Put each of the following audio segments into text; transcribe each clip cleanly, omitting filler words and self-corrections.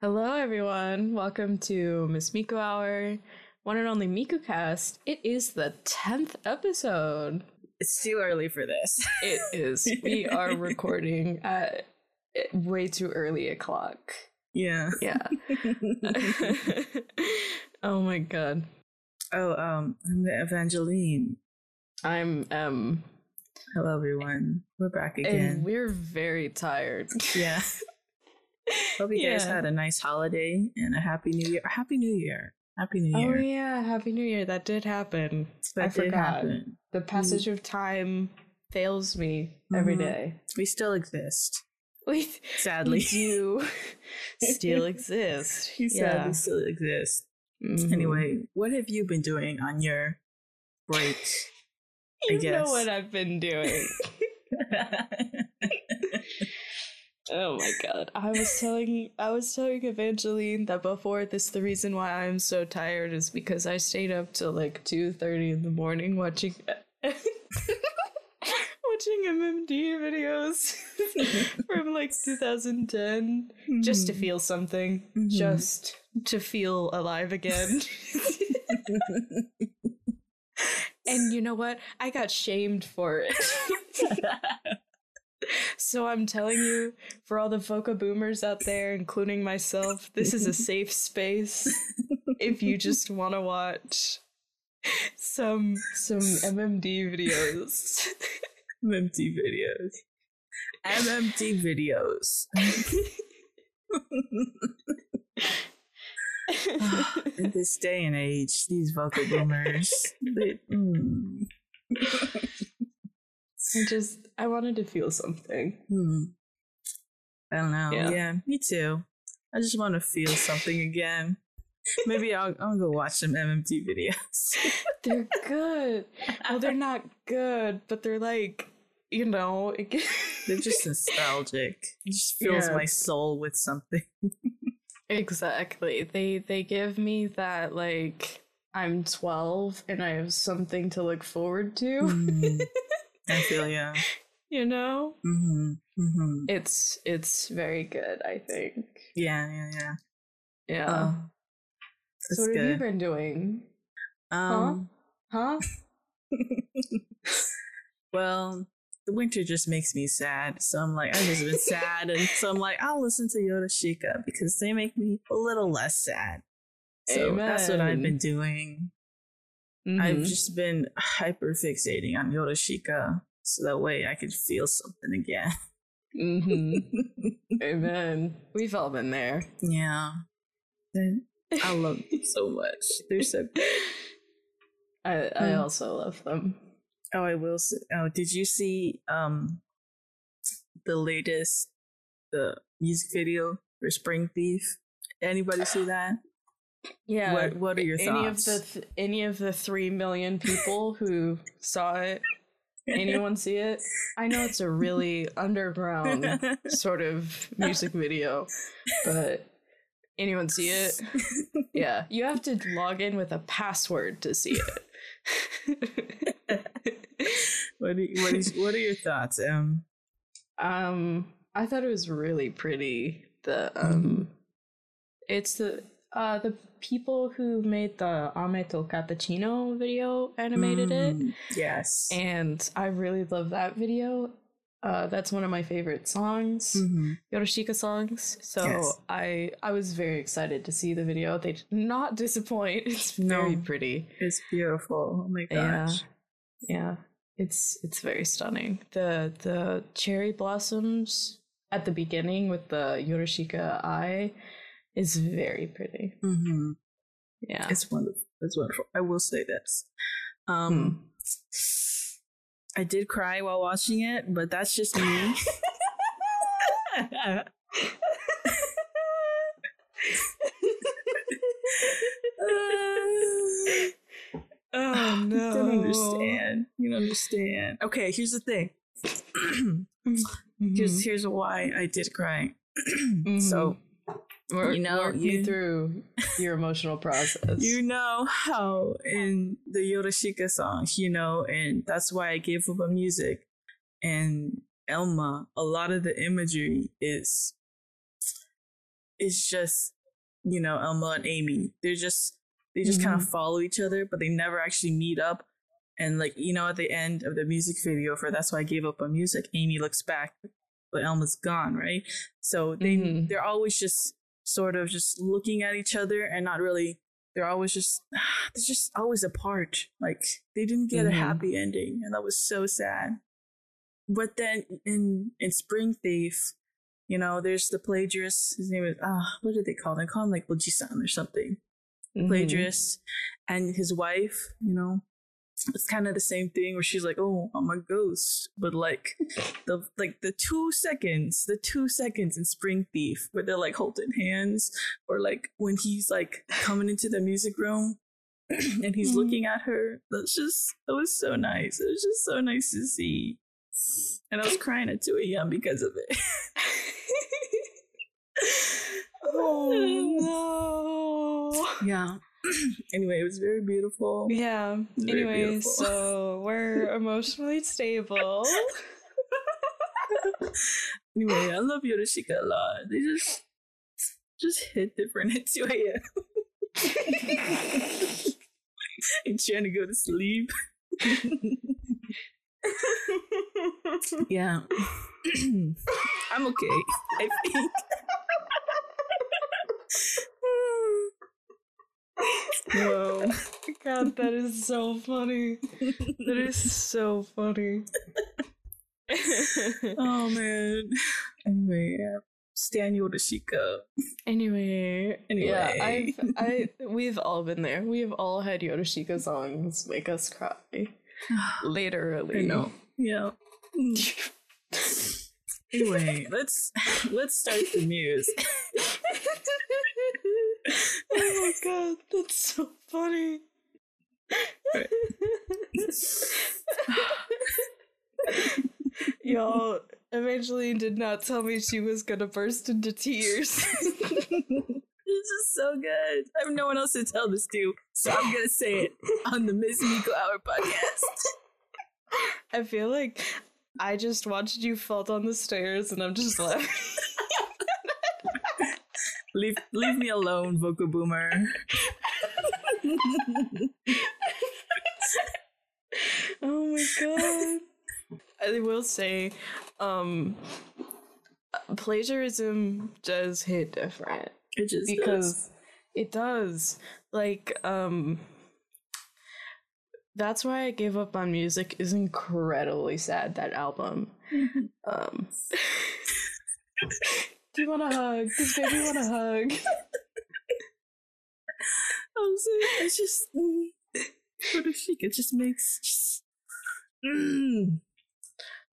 Hello everyone, welcome to Miss Miku Hour, one and only Miku Cast. It is the 10th episode. It's too early for this. It is. We are recording at way too early a clock. Yeah. Oh my god. I'm Evangeline. I'm Em. Hello everyone, we're back again. And we're very tired. Yeah. Hope you guys had a nice holiday and a happy new year. Happy new year. Oh yeah, happy new year. That did happen. I forgot. The passage of time fails me every day. We still exist. Sadly. You still exist. Sadly still exist. Mm-hmm. Anyway, what have you been doing on your break? I guess. Know what I've been doing. Oh my god. I was telling Evangeline that before this, the reason why I'm so tired is because I stayed up till like 2:30 in the morning watching MMD videos from like 2010 just to feel something, just to feel alive again. And you know what? I got shamed for it. So I'm telling you, for all the voca boomers out there, including myself, this is a safe space if you just want to watch some MMD videos. In this day and age, these voca boomers, I wanted to feel something. I don't know. Yeah, me too. I just want to feel something again. Maybe I'll go watch some MMT videos. They're good. Well, they're not good, but they're like, you know. They're just nostalgic. It just fills my soul with something. Exactly. They give me that, like, I'm 12 and I have something to look forward to. I feel you. You know? It's very good, I think. Yeah. Oh, so what have you been doing? Well, the winter just makes me sad, so I'm like, I've just been sad, and so I'm like, I'll listen to Yorushika because they make me a little less sad. So that's what I've been doing. I've just been hyper fixating on Yorushika so that way I could feel something again. Amen. We've all been there. Yeah. I love them so much. They're so good. I also love them. Oh, I will say, did you see the music video for Spring Thief? Anybody see that? Yeah. What are your thoughts? Any of the 3 million people who saw it? Anyone see it? I know it's a really underground sort of music video, but anyone see it? Yeah, you have to log in with a password to see it. What are your thoughts, Em? I thought it was really pretty. The people who made the Ame to Cappuccino video animated it. Yes. And I really love that video. That's one of my favorite songs, Yorushika songs. So yes. I was very excited to see the video. They did not disappoint. It's very pretty. It's beautiful. Oh my gosh. Yeah. It's very stunning. The cherry blossoms at the beginning with the Yorushika eye. It's very pretty. Yeah. It's wonderful. I will say this. I did cry while watching it, but that's just me. Oh, no. You don't understand. Okay, here's the thing. Here's why I did cry. So... Work me through your emotional process. You know how in the Yorushika songs, and that's why I gave up on music. And Elma, a lot of the imagery is it's just, you know, Elma and Amy. They just kind of follow each other, but they never actually meet up. And like, you know, at the end of the music video for That's Why I Gave Up on Music, Amy looks back, but Elma's gone, right? So they're always just sort of just looking at each other and not really. They're just always apart. Like, they didn't get a happy ending, and that was so sad. But then in Spring Thief, you know, there's the plagiarist. His name is what do they call him? They call him like Oji-san or something. Plagiarist and his wife. You know, it's kind of the same thing where she's like, "Oh, I'm a ghost," but like the 2 seconds, in Spring Thief where they're like holding hands, or like when he's like coming into the music room and he's looking at her. That was so nice. It was just so nice to see. And I was crying at 2 a.m. because of it. Oh no. Yeah. Anyway, it was very beautiful. Yeah. Anyway, beautiful. So we're emotionally stable. Anyway, I love Yorushika a lot. They just hit different at 2 a.m. And trying to go to sleep. Yeah. I'm okay, I think. Whoa. God, that is so funny. That is so funny. Oh man. Anyway, yeah. Stan Yorushika. Anyway. Yeah, we've all been there. We have all had Yorushika songs make us cry. Literally. I know. Yeah. Anyway, let's start the muse. Oh my god, that's so funny. Right. Y'all Evangeline did not tell me she was gonna burst into tears. This is so good. I have no one else to tell this to, so I'm gonna say it on the Miss Miku Hour podcast. I feel like I just watched you fall down the stairs and I'm just laughing. Leave me alone, Vocal Boomer. Oh my god. I will say, plagiarism does hit different. It just does. It does. Like, That's Why I Gave Up on Music is incredibly sad, that album. Do you want a hug? Does baby want a hug? I'm sorry, it's just... Yorushika just makes...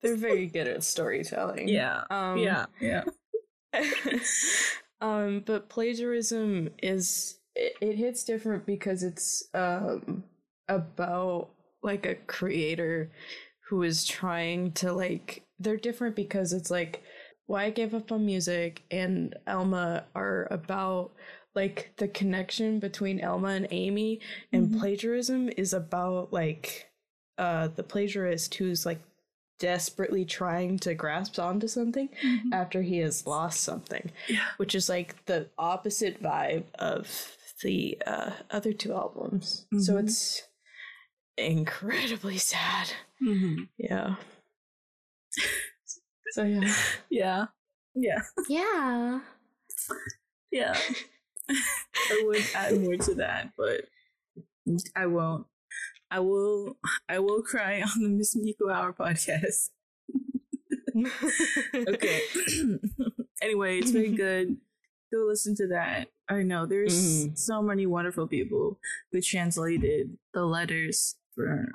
They're very good at storytelling. Yeah. But plagiarism is... It hits different because it's... about like a creator who is trying to like, they're different because it's like Why I Gave Up on Music and Elma are about like the connection between Elma and Amy, and plagiarism is about like the plagiarist who's like desperately trying to grasp onto something after he has lost something, which is like the opposite vibe of the other two albums. So it's incredibly sad. Yeah. So yeah. I would add more to that, but I won't. I will cry on the Miss Miku Hour podcast. Okay. Anyway, it's very good. Go listen to that. I know there's so many wonderful people who translated the letters for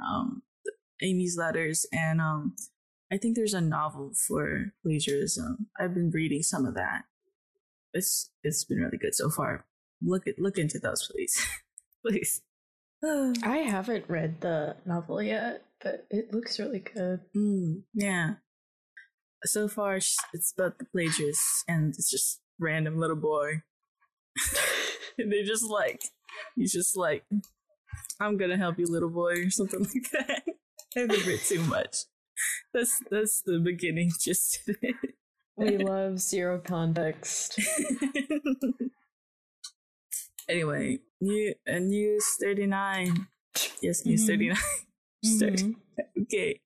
Amy's letters, and I think there's a novel for plagiarism. I've been reading some of that. It's been really good so far. Look into those, please. Please. I haven't read the novel yet, but it looks really good. Yeah. So far, it's about the plagiarist, and it's just random little boy. And he's just like, I'm gonna help you, little boy, or something like that. I haven't read too much. That's the beginning, just We love zero context. Anyway, news 39. Yes, news 39. Mm-hmm. Okay.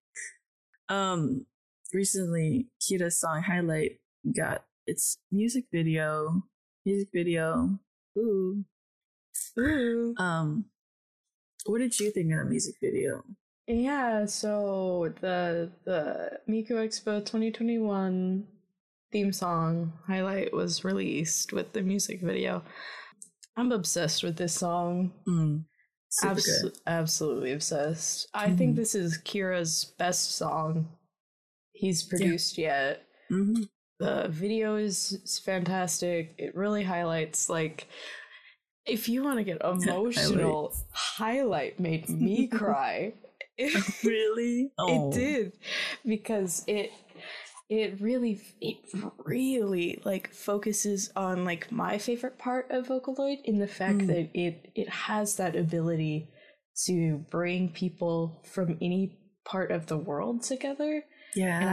Recently, Kira's song Highlight got its music video. Ooh. Ooh. What did you think of the music video? Yeah, so the Miku Expo 2021 theme song Highlight was released with the music video. I'm obsessed with this song. Absolutely obsessed. I think this is Kira's best song he's produced yet. The video is fantastic. It really highlights, like, if you want to get emotional, Highlight made me cry. Really? Oh. It did, because it really like focuses on, like, my favorite part of Vocaloid, in the fact that it has that ability to bring people from any part of the world together. Yeah, and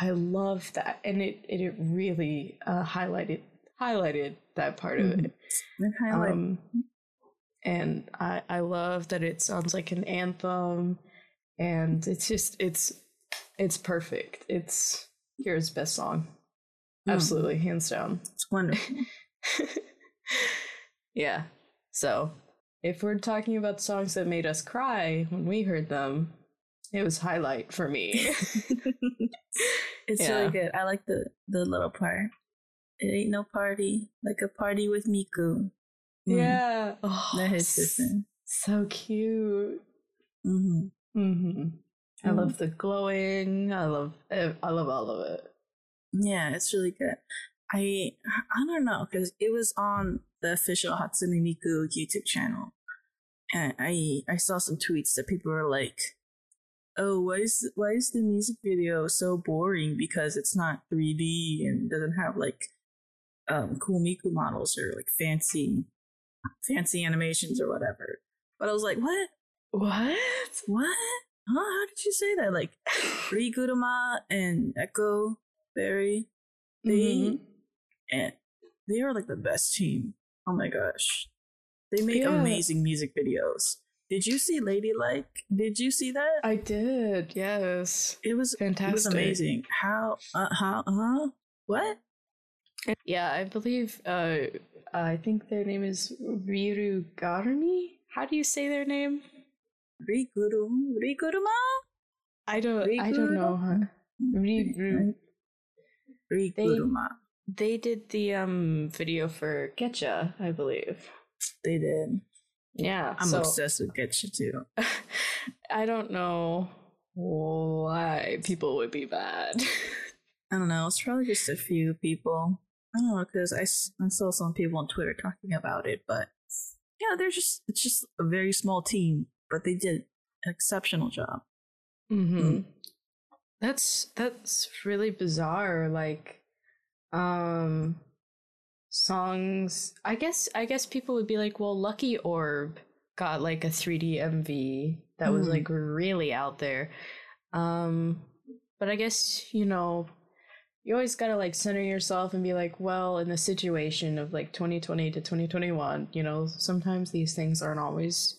I love that, and it really highlighted that part of it. And I love that it sounds like an anthem, and it's just it's perfect. It's Kira's best song, absolutely, hands down. It's wonderful. Yeah. So if we're talking about songs that made us cry when we heard them, it was Highlight for me. It's really good. I like the little part. It ain't no party like a party with Miku. Yeah. Oh, that hits different. So cute. I love the glowing. I love all of it. Yeah, it's really good. I don't know, because it was on the official Hatsune Miku YouTube channel, and I saw some tweets that people were like, "Oh, why is the music video so boring? Because it's not 3D and doesn't have, like, cool Miku models or, like, fancy animations or whatever." But I was like, what? Huh? How did you say that? Like, Riguruma and Echo, Barry, they are, like, the best team. Oh my gosh, they make amazing music videos. Did you see Ladylike? Did you see that? I did. Yes, it was fantastic. It was amazing. How? What? Yeah, I believe. I think their name is Ryurugarumi. How do you say their name? Riguruma? I don't know. Huh? Riguruma. They did the video for Getcha, I believe. They did. Yeah. I'm obsessed with Getcha too. I don't know why people would be bad. I don't know. It's probably just a few people. I don't know, because I saw some people on Twitter talking about it, but yeah, it's just a very small team, but they did an exceptional job. That's really bizarre. Like, songs. I guess people would be like, well, Lucky Orb got, like, a 3D MV that was, like, really out there. But I guess, you know, you always gotta, like, center yourself and be like, well, in the situation of, like, 2020 to 2021, you know, sometimes these things aren't always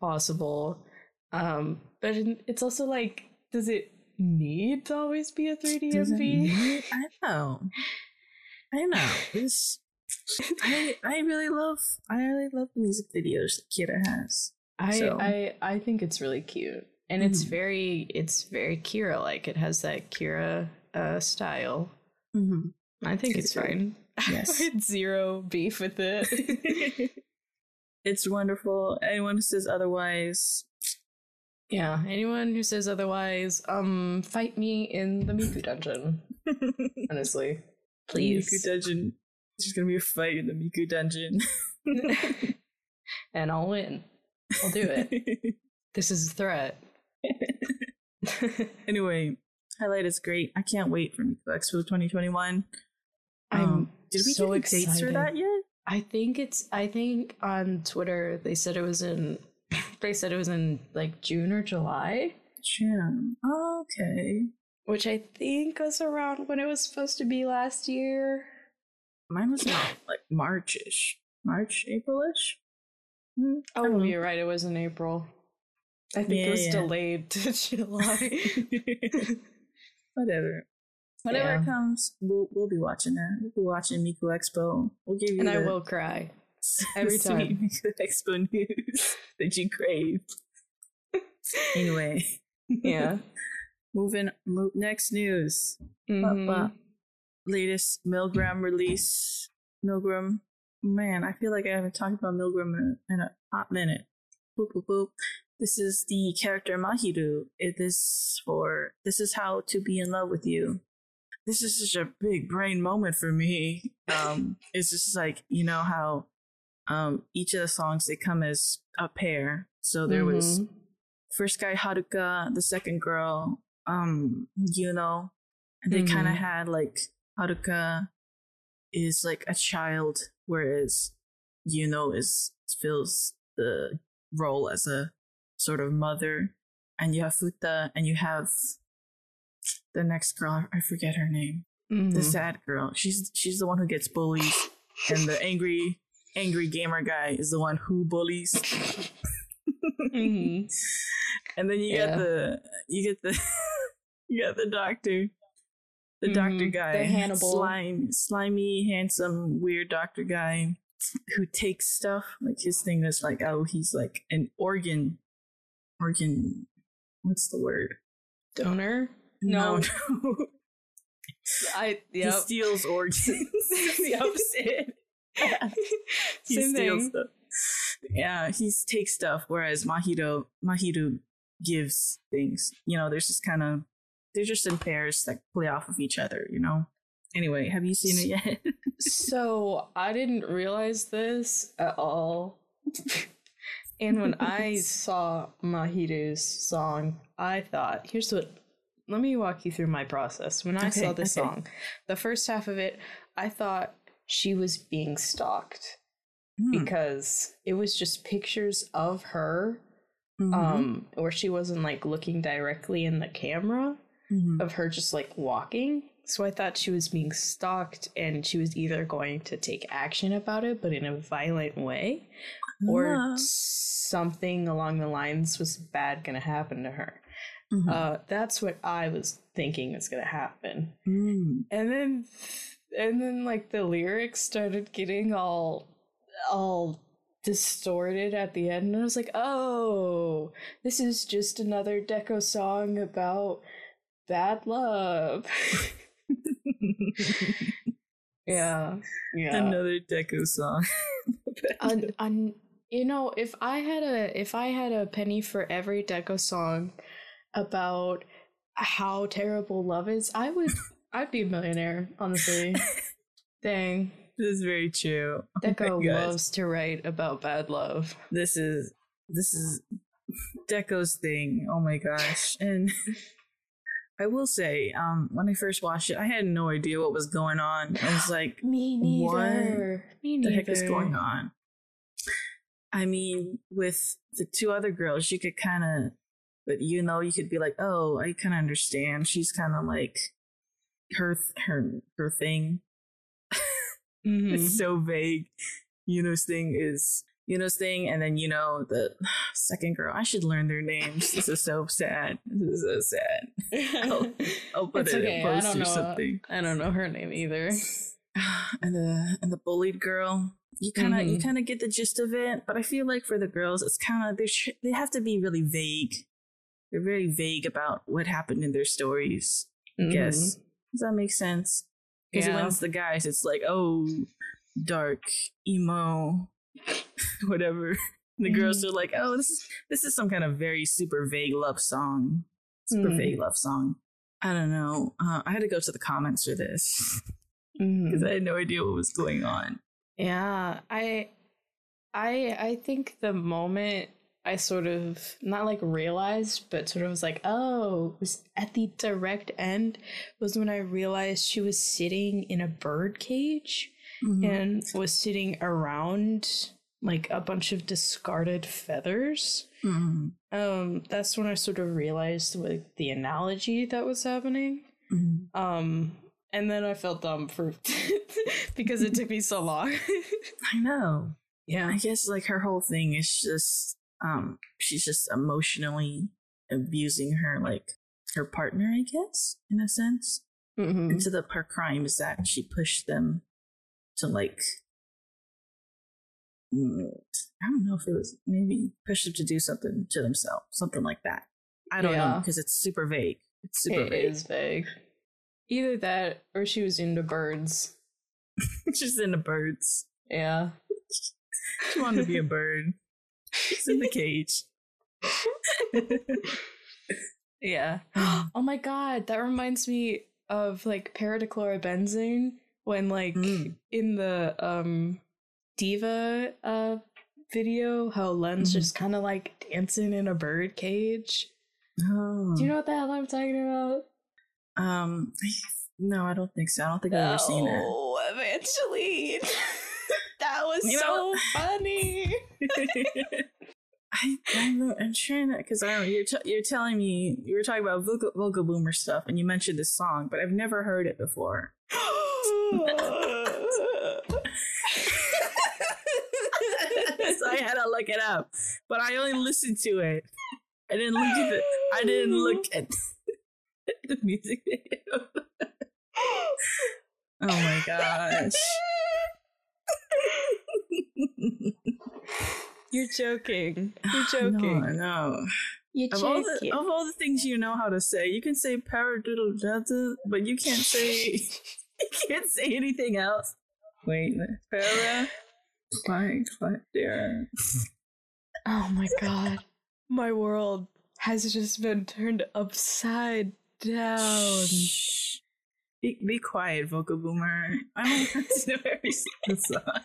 possible. But it's also like, does it need to always be a 3D MV? I know. I really love the music videos that Kira has. I think it's really cute, and it's very Kira like. It has that Kira style. I think it's fine. Yes. It's zero beef with it. It's wonderful. Anyone who says otherwise, fight me in the Miku dungeon. Honestly, please. Miku dungeon. There's gonna be a fight in the Miku dungeon, and I'll win. I'll do it. This is a threat. Anyway, Highlight is great. I can't wait for Miku Expo 2021. Did we get dates for that yet? I think on Twitter they said it was in. They said it was in, like, June or July. June. Oh, okay. which I think was around when it was supposed to be last year. Mine was like March-ish. March, April-ish? Oh, you're right. It was in April. I think it was delayed to July. Whatever it comes, we'll be watching that. We'll be watching Miku Expo. We'll give you and I will cry every time. Miku Expo news that you crave. Anyway, yeah. Next news. Mm-hmm. Latest Milgram release. Milgram. Man, I feel like I haven't talked about Milgram in a hot minute. Boop, boop, boop. This is the character Mahiru. This is how to be in love with you. This is such a big brain moment for me. It's just like, you know how each of the songs, they come as a pair. So there was first guy Haruka, the second girl, Yuno. And they kind of had like Haruka is like a child, whereas Yuno fills the role as a sort of mother, and you have Futa, and you have the next girl. I forget her name. Mm-hmm. The sad girl. She's the one who gets bullied, and the angry gamer guy is the one who bullies. Mm-hmm. And then you get the doctor. The doctor guy, the Hannibal. Slimy, handsome, weird doctor guy who takes stuff. Like his thing is like, oh, he's like an organ. What's the word? Donor? No. He steals organs. Yep. He steals stuff. Yeah, he takes stuff. Whereas Mahiru gives things. You know, there's just kind of. They're just in pairs that play off of each other, you know? Anyway, have you seen it yet? So, I didn't realize this at all. And when I saw Mahiru's song, I thought, let me walk you through my process. When I saw this song, the first half of it, I thought she was being stalked because it was just pictures of her where she wasn't like looking directly in the camera. Mm-hmm. Of her just like walking. So I thought she was being stalked and she was either going to take action about it, but in a violent way, or something along the lines was bad going to happen to her. Mm-hmm. That's what I was thinking was going to happen. Mm. And then like the lyrics started getting all distorted at the end. And I was like, oh, this is just another Deco song about bad love. yeah another Deco song. You know, if I had a penny for every Deco song about how terrible love is, I'd be a millionaire, honestly. Dang, this is very true. Deco loves to write about bad love. This is Deco's thing. Oh my gosh. And I will say, when I first watched it, I had no idea what was going on. I was like, Me neither. What the heck is going on? I mean, with the two other girls, you could kind of, but you know, you could be like, oh, I kind of understand. She's kind of like her thing. Mm-hmm. It's so vague. Yuno's thing, and then, you know, the second girl. I should learn their names. This is so sad. I'll put it in a post or something. I don't know her name either. And the bullied girl. You kind of get the gist of it, but I feel like for the girls, it's kind of they have to be really vague. They're very vague about what happened in their stories. I guess. Does that make sense? Because when it's the guys, it's like, oh, dark, emo. Whatever. The girls are like, oh, this is some kind of very super vague love song. I don't know. I had to go to the comments for this because I had no idea what was going on. Yeah, I think the moment I sort of not like realized, but sort of was like, oh, it was at the direct end was when I realized she was sitting in a bird cage. Mm-hmm. And was sitting around like a bunch of discarded feathers. Mm-hmm. That's when I sort of realized like the analogy that was happening. Mm-hmm. And then I felt dumb for because it took me so long. I know. Yeah, I guess like her whole thing is just she's just emotionally abusing her like her partner, I guess, in a sense. Mm-hmm. And so her crime is that she pushed them to like, I don't know if it was maybe push them to do something to themselves, something like that. I don't know, because it's super vague. It is vague. Either that or she was into birds. She's into birds. Yeah. She wanted to be a bird. She's in the cage. Yeah. Oh my god, that reminds me of like paradichlorobenzene when like in the Diva video, how Len's just kind of like dancing in a bird cage. Oh. Do you know what the hell I'm talking about? No, I don't think so. I don't think I've ever seen it. Oh, Evangeline! That was funny. I'm trying to, because I don't. You're telling me you were talking about vocal boomer stuff, and you mentioned this song, but I've never heard it before. So I had to look it up, but I only listened to it. I didn't look at the music video. Oh my gosh! You're joking. No, no. You're joking. Of all the things you know how to say, you can say paradiddle delta, but you can't say anything else. Wait, para. There. Oh my god. My world has just been turned upside down. Shh. Be quiet, vocal boomer. I don't have to know every single song.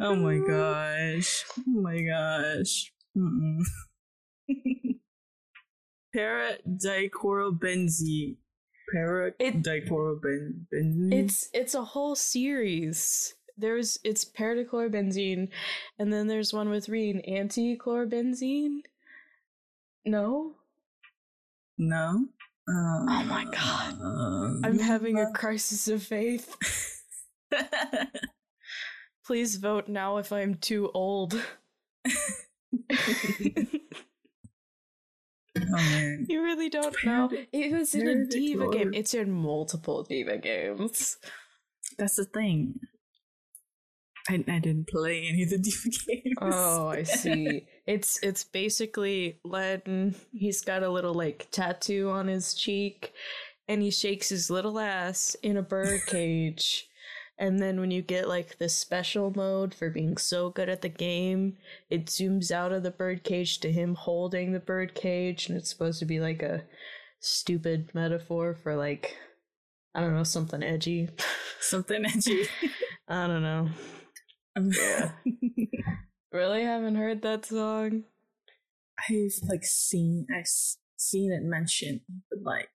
Oh my gosh. Oh my gosh. Mm-mm. Paradichlorobenzene. It's a whole series. It's paradichlorobenzene, and then there's one with reading anti-chlorobenzene. No. Oh my god! I'm having a crisis of faith. Please vote now if I'm too old. Oh, man. You really don't know. It was in a Diva game. It's in multiple Diva games. That's the thing. I didn't play any of the Diva games. Oh, I see. It's basically Len. He's got a little like tattoo on his cheek, and he shakes his little ass in a bird cage. And then when you get like the special mode for being so good at the game, it zooms out of the birdcage to him holding the birdcage, and it's supposed to be like a stupid metaphor for like, I don't know, something edgy. Something edgy. I don't know. Yeah. Really haven't heard that song? I've seen it mentioned, but like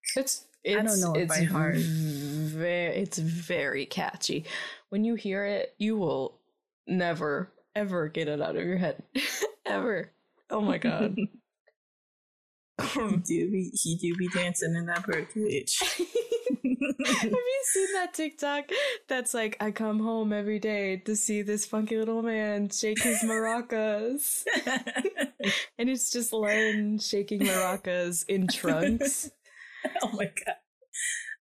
I don't know it by heart. It's very catchy. When you hear it, you will never, ever get it out of your head. Ever. Oh my god. He do be dancing in that birdcage. Have you seen that TikTok that's like, I come home every day to see this funky little man shake his maracas? And it's just Len shaking maracas in trunks. Oh my god.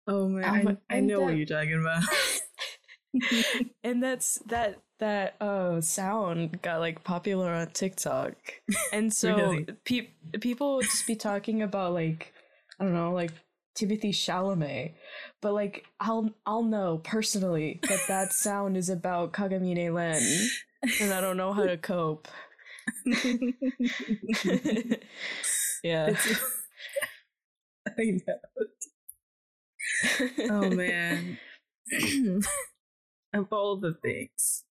Oh man, I know what you're talking about. And that sound got like popular on TikTok, and so really? people would just be talking about like, I don't know, like Timothée Chalamet, but like I'll know personally that sound is about Kagamine Len, and I don't know how to cope. Yeah, I know. Oh man. Of all the things.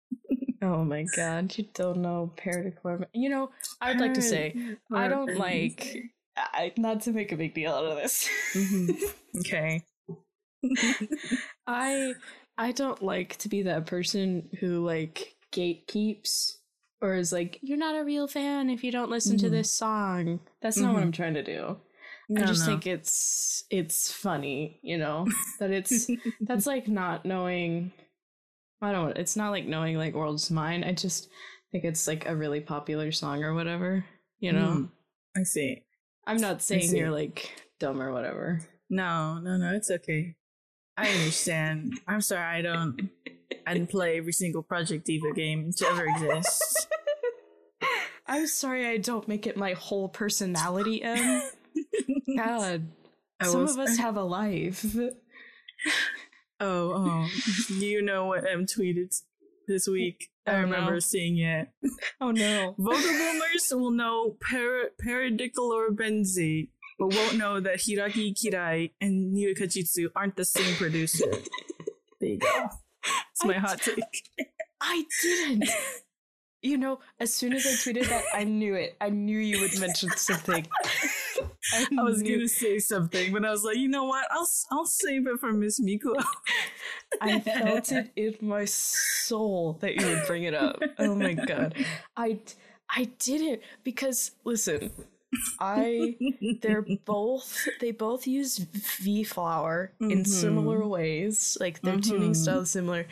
Oh my god, you don't know paradichlorobenzene. You know, I would like to say I don't like not to make a big deal out of this. Mm-hmm. Okay. I I don't like to be that person who, like, gatekeeps or is like, you're not a real fan if you don't listen to this song. That's not what I'm trying to do. I just think it's funny, you know, that it's that's like not knowing. It's not like knowing like World's Mine. I just think it's like a really popular song or whatever, you know. I see. I'm not saying you're like dumb or whatever. No, it's okay. I understand. I'm sorry. I didn't play every single Project Diva game to ever exist. I'm sorry. I don't make it my whole personality. God, some of us have a life. Oh, you know what M tweeted this week? I remember seeing it. Oh no! Vocal boomers will know Paradichlorobenzene, but won't know that Hiraki Kirai and Niu Kajitsu aren't the same producer. There you go. It's my hot take. I didn't. You know, as soon as I tweeted that, I knew it. I knew you would mention something. I was going to say something, but I was like, you know what? I'll save it for Miss Miku. I felt it in my soul that you would bring it up. Oh my God. I did it because, listen, they both use V-Flower in similar ways. Like, their tuning style is similar.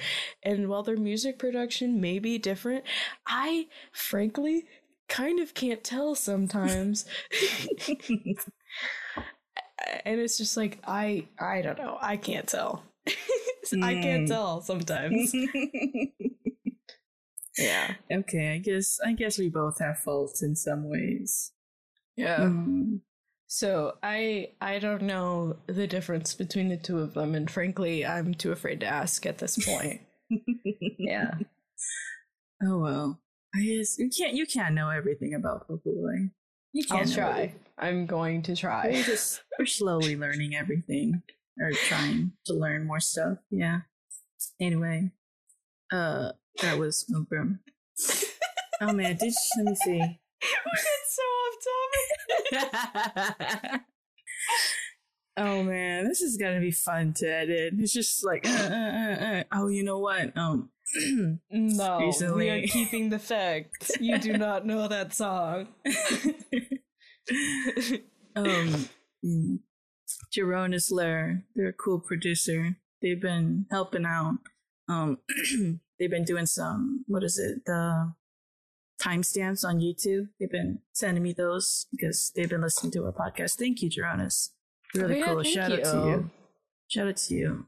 And while their music production may be different, I frankly kind of can't tell sometimes. And it's just like, I don't know. I can't tell. I can't tell sometimes. Yeah. Okay, I guess we both have faults in some ways. Yeah. So I don't know the difference between the two of them, and frankly, I'm too afraid to ask at this point. Yeah. Oh well. I guess you can't know everything about vocaloid. You can't. I'll try. I'm going to try. We're slowly learning everything, or trying to learn more stuff. Yeah. Anyway, that was Milgram. Oh man, let me see. We got so off topic. Oh man, this is gonna be fun to edit. It's just like, oh, you know what? No, recently. We are keeping the fact. You do not know that song. Jeronis Lair, they're a cool producer. They've been helping out. They've been doing some. What is it? The timestamps on YouTube. They've been sending me those because they've been listening to our podcast. Thank you, Jeronis. Really cool. Shout out to you.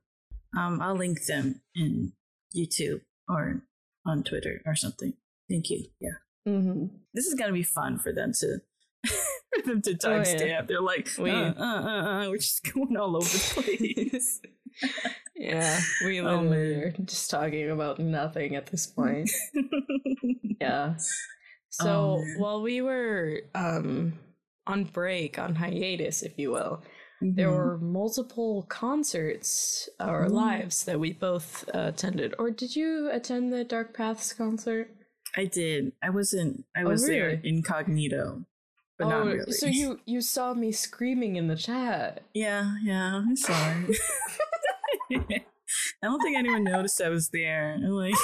I'll link them in YouTube or on Twitter or something. Thank you. Yeah. This is gonna be fun for them to timestamp. Oh, yeah. They're like, we're just going all over the place. Yeah, we literally are just talking about nothing at this point. Yeah. So while we were on break, on hiatus, if you will, there were multiple concerts or lives that we both attended. Or did you attend the Dark Paths concert? I did. I was there incognito. But not really. So you saw me screaming in the chat. Yeah, I'm sorry. I don't think anyone noticed I was there. I'm like,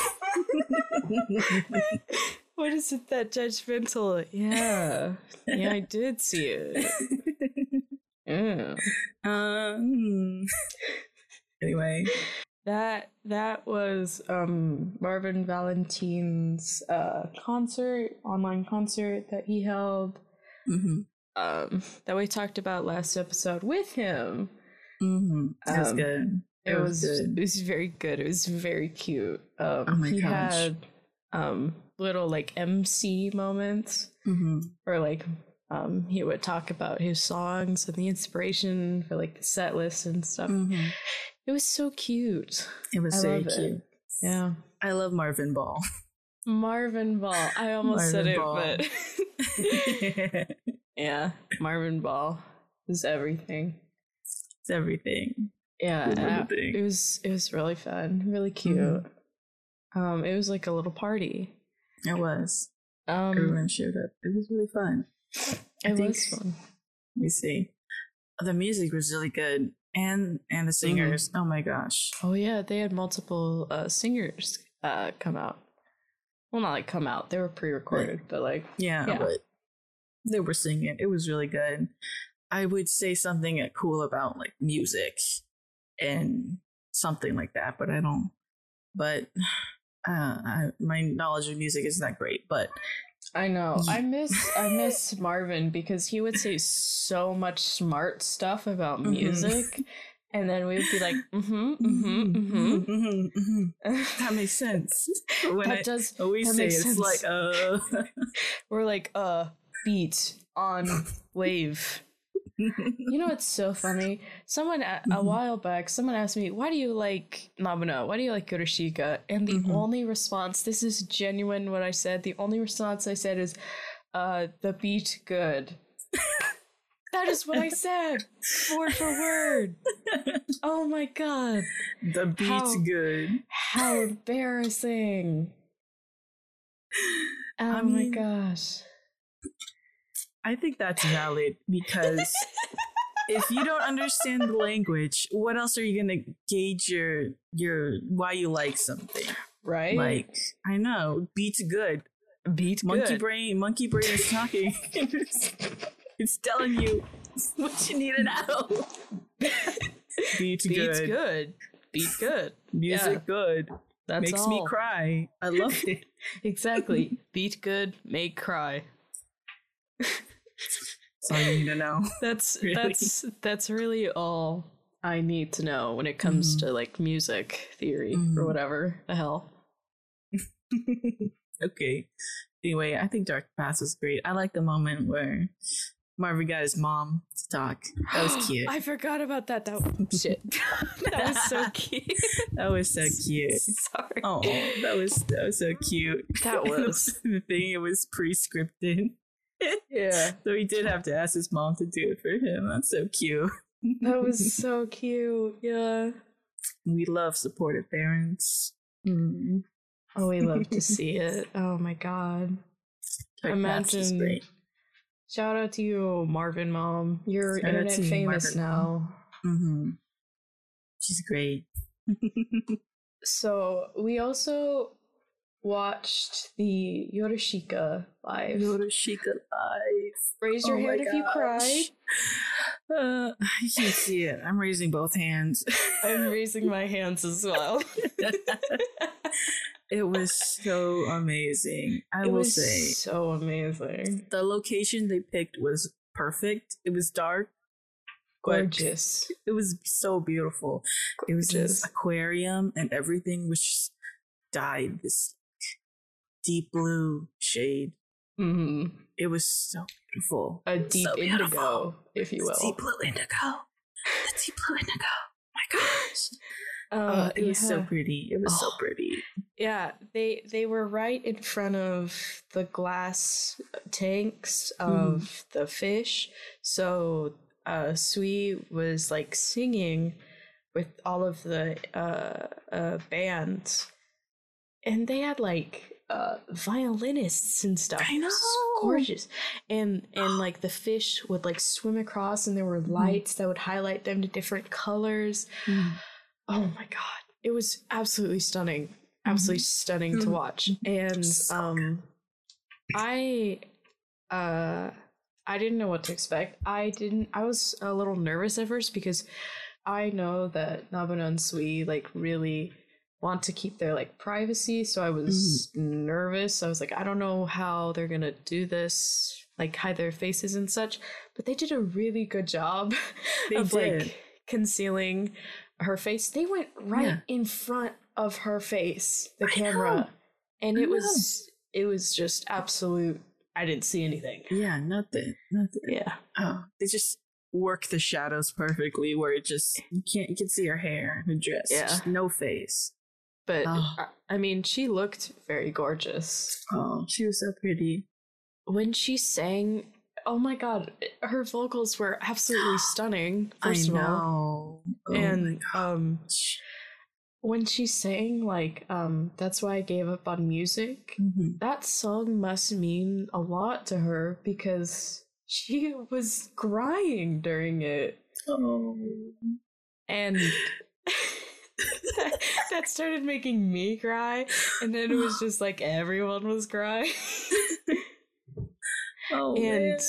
what is it that judgmental? Yeah, I did see it. Yeah. Anyway, that was Marvin Valentine's online concert that he held. That we talked about last episode with him. That was good. It was very good. It was very cute. He had little like MC moments, or like he would talk about his songs and the inspiration for like the set list and stuff. It was so cute. It was so cute. It. Yeah, I love Marvin Ball. Marvin Ball. I almost said it, but yeah, Marvin Ball is everything. It's everything. Yeah, it was really fun, really cute. It was like a little party. It was. Everyone showed up. It was really fun. It was fun. Let me see. The music was really good. and the singers. Oh my gosh. Oh yeah, they had multiple singers come out. Well, not like come out. They were pre-recorded, but like yeah, but they were singing. It was really good. I would say something cool about like music and something like that, but I don't. But my knowledge of music isn't that great. But I know I miss Marvin because he would say so much smart stuff about music. Mm-hmm. And then we would be like, That makes sense. When that does. We say it's sense. Like, We're like, beat on wave. You know what's so funny? Someone a while back, someone asked me, "Why do you like Nabuna? Why do you like Yorushika?" And the only response, this is genuine what I said. The only response I said is, "The beat good." That is what I said, word for word. Oh my god. The beat's good. How embarrassing. Oh my gosh. I think that's valid because if you don't understand the language, what else are you going to gauge your why you like something? Right? Like, I know, beat's good. Beat monkey good. Monkey brain is talking. It's telling you what you need to know. Beat good. Music good. That's Makes all. Me cry. I love it. Exactly. Beat good, make cry. That's all you need to know. That's really all I need to know when it comes to like music theory or whatever the hell. Okay. Anyway, I think Dark Pass was great. I like the moment where Marvin got his mom to talk. That was cute. I forgot about that. That was so cute. That was so cute. Sorry. Oh, that was so cute. That was the thing. It was pre-scripted. Yeah. So he did have to ask his mom to do it for him. That's so cute. That was so cute. Yeah. We love supportive parents. Mm. Oh, we love to see it. Oh my god. Imagine. Shout out to you, Marvin Mom. You're internet famous now. Mm-hmm. She's great. So we also watched the Yorushika live. Raise your hand if you cried. You can see it. I'm raising both hands. I'm raising my hands as well. It was so amazing. I will say. So amazing. The location they picked was perfect. It was dark. Gorgeous. It was so beautiful. Gorgeous. It was this aquarium and everything was just dyed this deep blue shade. Mm-hmm. It was so beautiful. A deep indigo, if you will. Deep blue indigo. My gosh. It was so pretty. Yeah, they were right in front of the glass tanks of the fish. So Sui was like singing with all of the bands, and they had like violinists and stuff. I know, it was gorgeous. And like the fish would like swim across, and there were lights that would highlight them to different colors. Mm. Oh my god. It was absolutely stunning. Absolutely stunning to watch. And I didn't know what to expect. I was a little nervous at first because I know that Nabuna and Sui like really want to keep their like privacy, so I was nervous. I was like, I don't know how they're going to do this, like hide their faces and such, but they did a really good job like concealing her face. They went right in front of her face, the camera, and it was just absolute. I didn't see anything. Yeah, nothing. Yeah. Oh, they just work the shadows perfectly, where it just you can see her hair, her dress, just no face. But I mean, she looked very gorgeous. Oh, she was so pretty when she sang. Oh my god, her vocals were absolutely stunning. First of all, oh and when she sang, like, "That's why I gave up on music," that song must mean a lot to her because she was crying during it. Oh, and that started making me cry, and then it was just like everyone was crying. Oh, and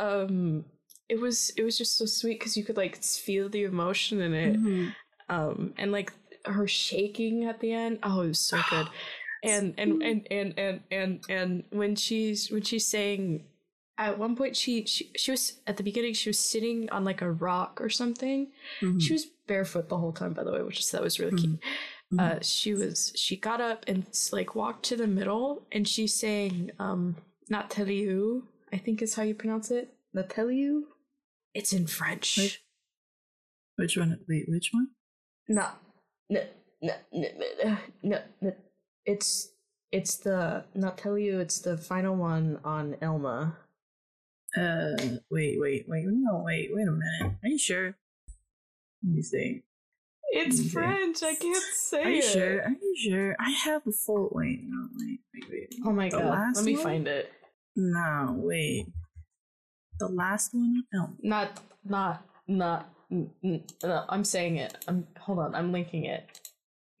man. It was just so sweet because you could like feel the emotion in it, mm-hmm. And like her shaking at the end. Oh, it was so good. And when she's saying, at one point she was at the beginning, she was sitting on like a rock or something. Mm-hmm. She was barefoot the whole time, by the way, which is, that was really cute. Mm-hmm. She got up and like walked to the middle, and she sang Nateliu, I think is how you pronounce it. Nateliu? It's in French. Which one? Wait, which one? No. It's the Nateliu. It's the final one on Elma. Wait a minute. Are you sure? Let me see. It's French. I can't say it. Are you sure? I have a full. Wait. Oh my god. Let me find it. No, wait. The last one? No. No, I'm saying it. Hold on. I'm linking it.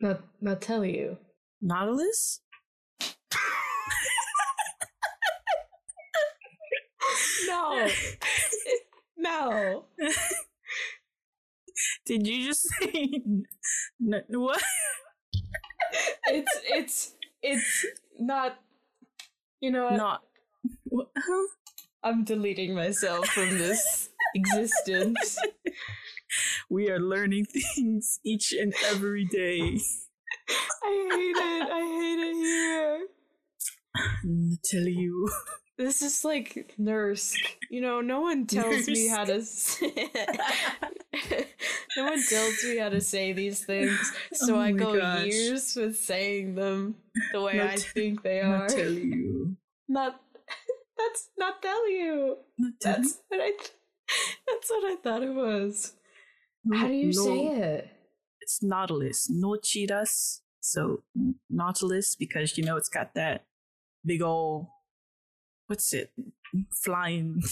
Nateliu. Nautilus? No. Did you just say no, what? It's not. You know what? Not. What? Huh? I'm deleting myself from this existence. We are learning things each and every day. I hate it here. Nateliu. This is like Nurse. You know, no one tells me how to say no one tells me how to say these things, so I go years with saying them the way I think they are. Nateliu. That's Nateliu. That's what I thought it was. How do you say it? It's Nautilus. Nochiras. So Nautilus, because you know it's got that big old, what's it? Flying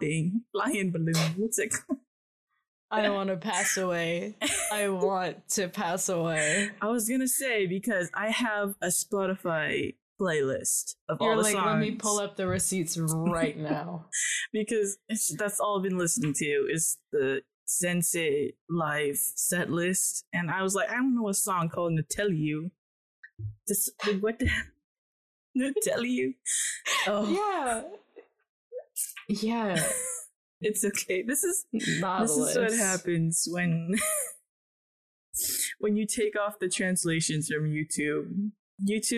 thing. Flying balloon. What's it called? I want to pass away. I was gonna say, because I have a Spotify playlist of all the songs. You're like, let me pull up the receipts right now. Because that's all I've been listening to is the Sensei live set list, and I was like, I don't know a song called Nateliu. Just what the Nateliu? Oh yeah. It's okay. This is what happens when you take off the translations from YouTube. This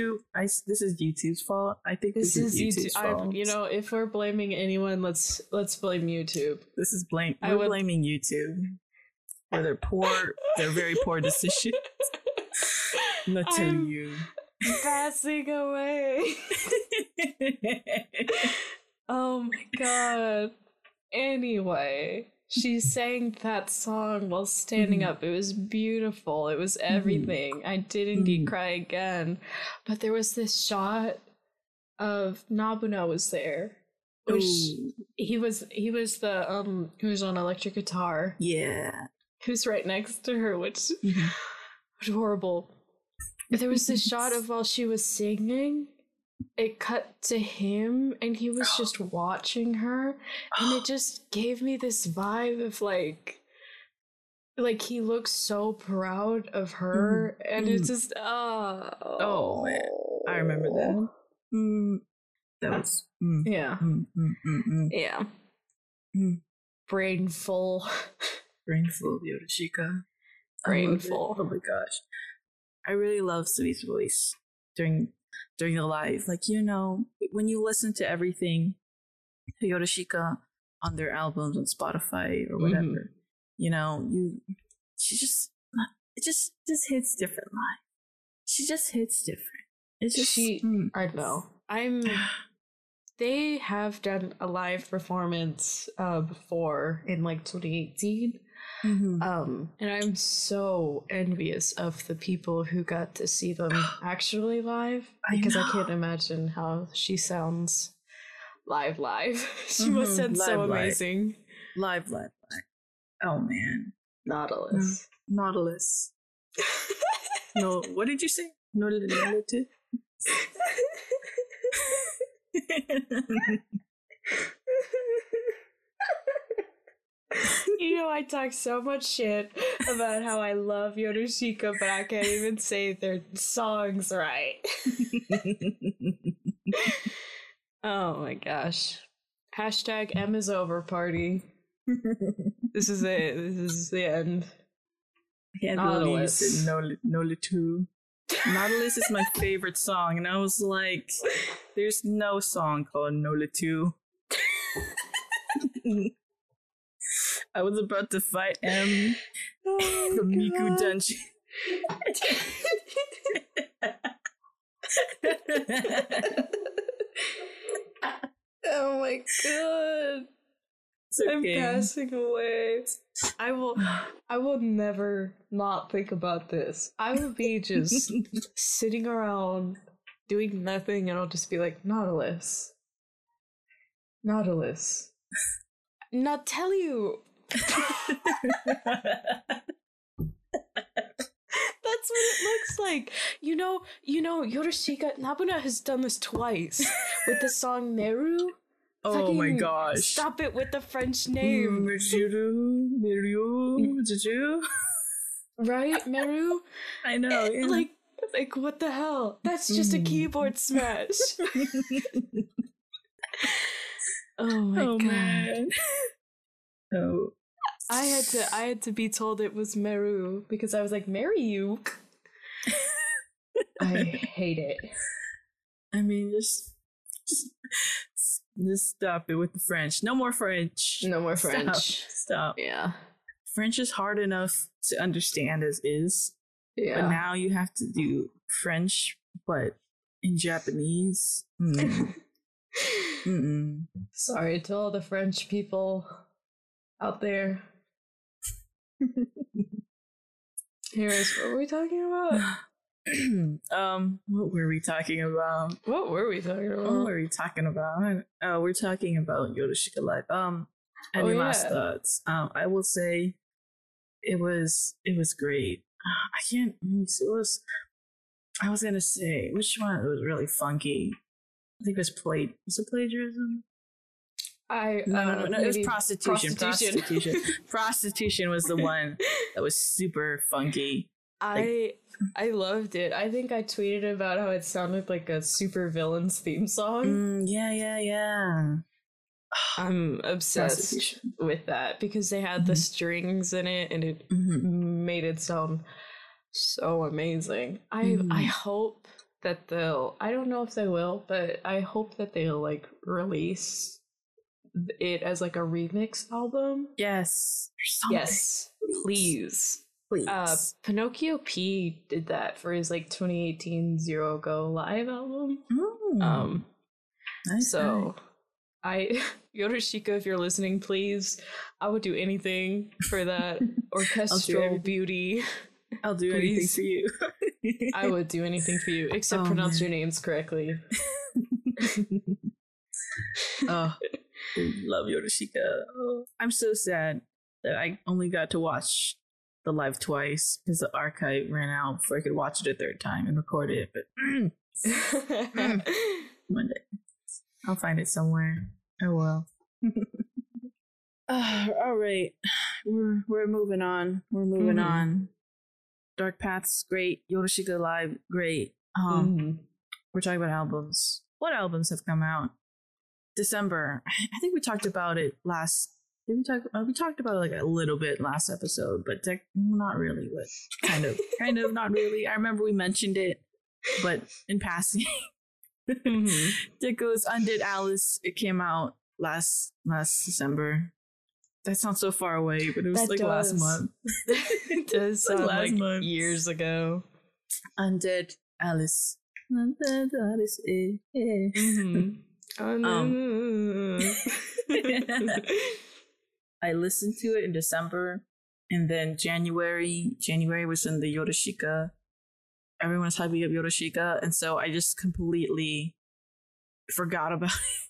is YouTube's fault. I think this is YouTube's fault. You know, if we're blaming anyone, let's blame YouTube. This is blame. We're blaming YouTube for their poor, their very poor decisions. Nateliu. Passing away. Oh my god. Anyway, she sang that song while standing up. It was beautiful. It was everything. I did indeed cry again. But there was this shot of Nabuna was there. Which he was the who was on electric guitar. Yeah. Who's right next to her, which was horrible. There was this shot of while she was singing, it cut to him and he was just watching her, and it just gave me this vibe of like he looks so proud of her, and it's just oh man, I remember that. That was brain full Yorushika. Brainful. Oh my gosh, I really love Sui's voice during the live. Like, you know, when you listen to everything Yorushika on their albums on Spotify or whatever, you know, she just hits different live. She just hits different. It's just I don't know. They have done a live performance before in like 2018. And I'm so envious of the people who got to see them actually live, because I can't imagine how she sounds live. She must sound so amazing. Live. Oh man, Nautilus. No, Nautilus. No, what did you say? No, you know, I talk so much shit about how I love Yorushika, but I can't even say their songs right. Oh my gosh. Hashtag M is over party. This is it. This is the end. Nautilus. Nautilus. Nautilus is my favorite song, and I was like, there's no song called Nautilus. I was about to fight M from Miku Dungeon. Oh my god. Okay. I'm passing away. I will never not think about this. I will be just sitting around doing nothing, and I'll just be like, Nautilus. Nautilus. Not tell you. That's what it looks like. You know, Yorushika, Nabuna has done this twice with the song Meru. Oh my gosh. Stop it with the French name. Meru. Right? Meru? I know. Yeah. Like, what the hell? That's just a keyboard smash. Oh my god. Oh. I had to be told it was Meru because I was like, marry you. I hate it. I mean, just stop it with the French. No more French. No more French. Stop. Yeah. French is hard enough to understand as is. Yeah. But now you have to do French, but in Japanese. Mm. Mm-mm. Sorry to all the French people out there. Here's what we're talking about. What were we talking about? We're talking about Yorushika Live. Any last thoughts? I will say it was great. I was gonna say which one it was really funky. I think it was plagiarism. No, it was prostitution. Prostitution was the one that was super funky. I loved it. I think I tweeted about how it sounded like a super villain's theme song. Yeah. I'm obsessed with that because they had the strings in it, and it made it sound so amazing. I hope that they'll, I don't know if they will, but I hope that they'll like release it as like a remix album. Yes, please. Pinocchio P did that for his like 2018 Zero Go Live album. Nice. So I Yorushika, if you're listening, please, I would do anything for that orchestral beauty. I'll do anything for you. I would do anything for you, except pronounce your names correctly. Oh, love Yorushika. Oh, I'm so sad that I only got to watch the live twice because the archive ran out before I could watch it a third time and record it. But one day I'll find it somewhere. Oh well. All right, we're moving on. We're moving on. Dark Paths, great. Yorushika Live, great. We're talking about albums. What albums have come out? December. I think we talked about it last. Did we talk? We talked about it like a little bit last episode, but not really. But kind of not really. I remember we mentioned it, but in passing. Deco's Undid Alice. It came out last December. That sounds so far away, but it was last month. It does sound like years ago. Undead Alice. Undead Alice. Eh, eh. Mm-hmm. I listened to it in December, and then January. January was in the Yorushika. Everyone's hyping up Yorushika, and so I just completely forgot about it.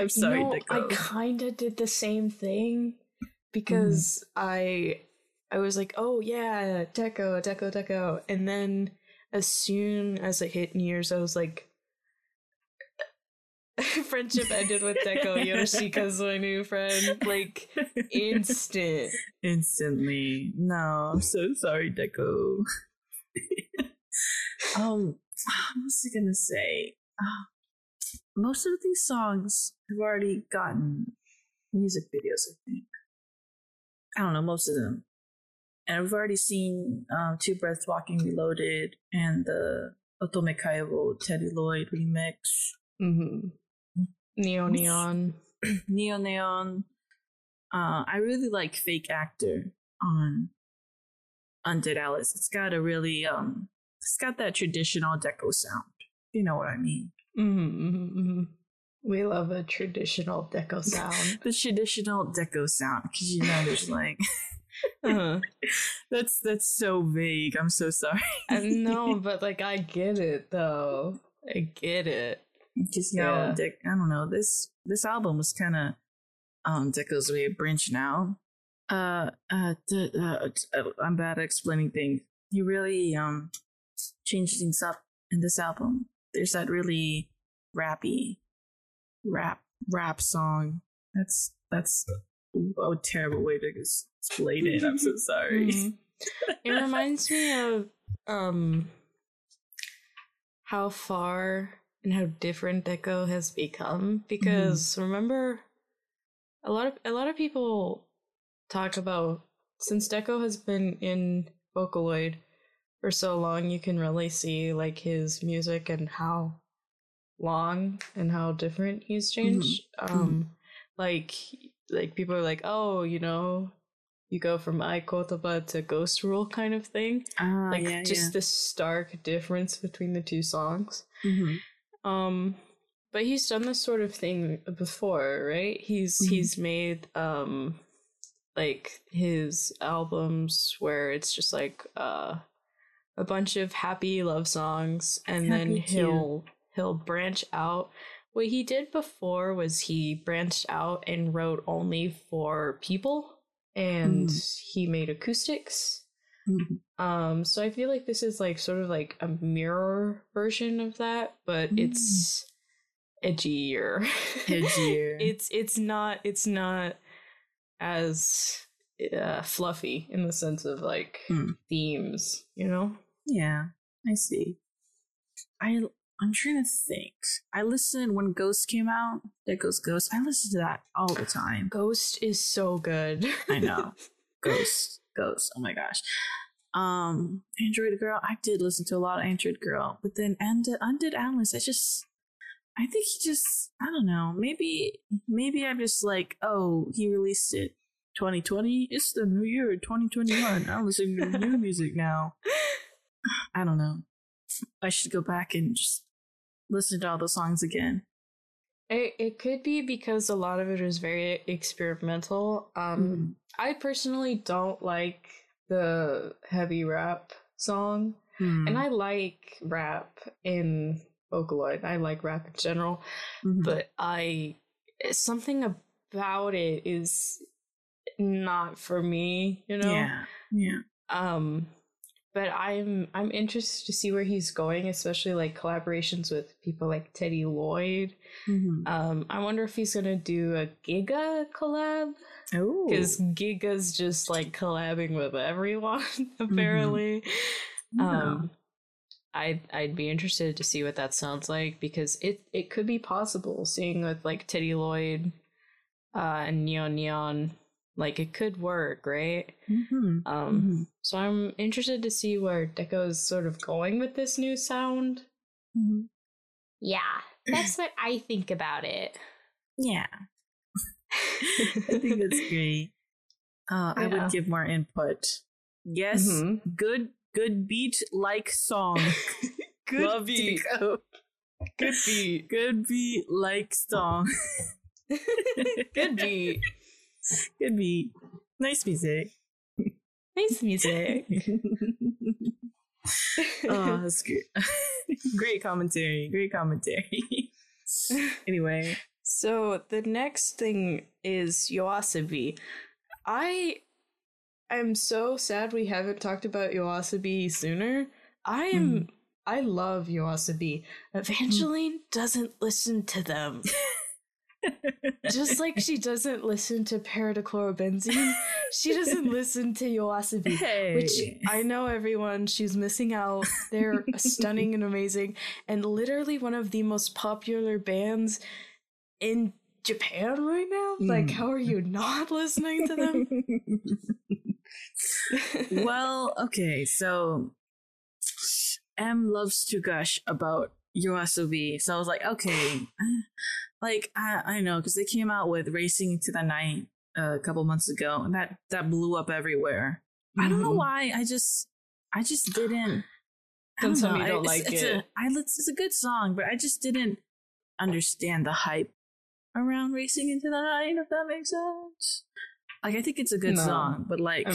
I'm sorry, Deco. I kind of did the same thing because I was like, oh yeah, Deco. And then as soon as it hit New Year's, I was like, friendship ended with Deco. Yorushika's my new friend. Like, instantly. No, I'm so sorry, Deco. What was I gonna say? Most of these songs have already gotten music videos, I think. I don't know, most of them. And we've already seen Two Breaths Walking Reloaded and the Otome Kaiwo Teddy Lloyd remix. Mm-hmm. Neo Neon. I really like Fake Actor on Undead Alice. It's got a really it's got that traditional Deco sound. You know what I mean? Mm-hmm. We love a traditional Deco sound. The traditional Deco sound, because you know there's like that's so vague. I'm so sorry. I know, but like I get it though. I get it. Because I don't know. This album was kind of Deco's way of branching out. I'm bad at explaining things. He really changed things up in this album. There's that really rappy rap song. That's a terrible way to explain it. I'm so sorry. Mm-hmm. It reminds me of how far and how different Deco has become, because remember, a lot of people talk about, since Deco has been in Vocaloid for so long, you can really see like his music and how long and how different he's changed. Like people are like, oh, you know, you go from Aikotoba to Ghost Rule kind of thing. The stark difference between the two songs. Mm-hmm. But he's done this sort of thing before, right? He's made like his albums where it's just like a bunch of happy love songs, and then he'll branch out. What he did before was he branched out and wrote only for people, and he made acoustics. Mm-hmm. So I feel like this is like sort of like a mirror version of that, but it's edgier. It's not as fluffy in the sense of like themes, you know? Yeah, I see. I'm trying to think. I listened when Ghost came out. Deco's Ghost. I listened to that all the time. Ghost is so good. I know. Ghost. Oh my gosh. Android Girl. I did listen to a lot of Android Girl, but then Undead Alice. I don't know. Maybe I'm just like, oh, he released it 2020. It's the new year, 2021. I'm listening to new music now. I don't know. I should go back and just listen to all the songs again. It could be because a lot of it is very experimental. I personally don't like the heavy rap song, and I like rap in Vocaloid. I like rap in general, but something about it is not for me, you know? Yeah. But I'm interested to see where he's going, especially like collaborations with people like Teddy Lloyd. Mm-hmm. I wonder if he's gonna do a Giga collab, because Giga's just like collabing with everyone apparently. Mm-hmm. I'd be interested to see what that sounds like, because it could be possible, seeing with like Teddy Lloyd and Neo Neon. Like, it could work, right? Mm-hmm. So I'm interested to see where Deco is sort of going with this new sound. Mm-hmm. Yeah, that's what I think about it. Yeah. I think that's great. I would give more input. Yes, good beat-like song. Love beat. Deco. Good beat-like song. Good beat. Could be nice music. Oh, that's good. Great commentary. Anyway. So the next thing is Yoasobi. I'm so sad we haven't talked about Yoasobi sooner. I love Yoasobi. Evangeline doesn't listen to them. Just like she doesn't listen to Paradichlorobenzene, she doesn't listen to Yoasobi, hey. Which I know everyone, she's missing out. They're stunning and amazing, and literally one of the most popular bands in Japan right now. Like, how are you not listening to them? Well, okay, so M loves to gush about Yoasobi, so I was like, okay. Like, I know, because they came out with Racing to the Night a couple months ago, and that blew up everywhere. Mm-hmm. I don't know why. I just didn't. Don't tell me you don't like it. It's a good song, but I just didn't understand the hype around Racing into the Night, if that makes sense. Like, I think it's a good song, but like,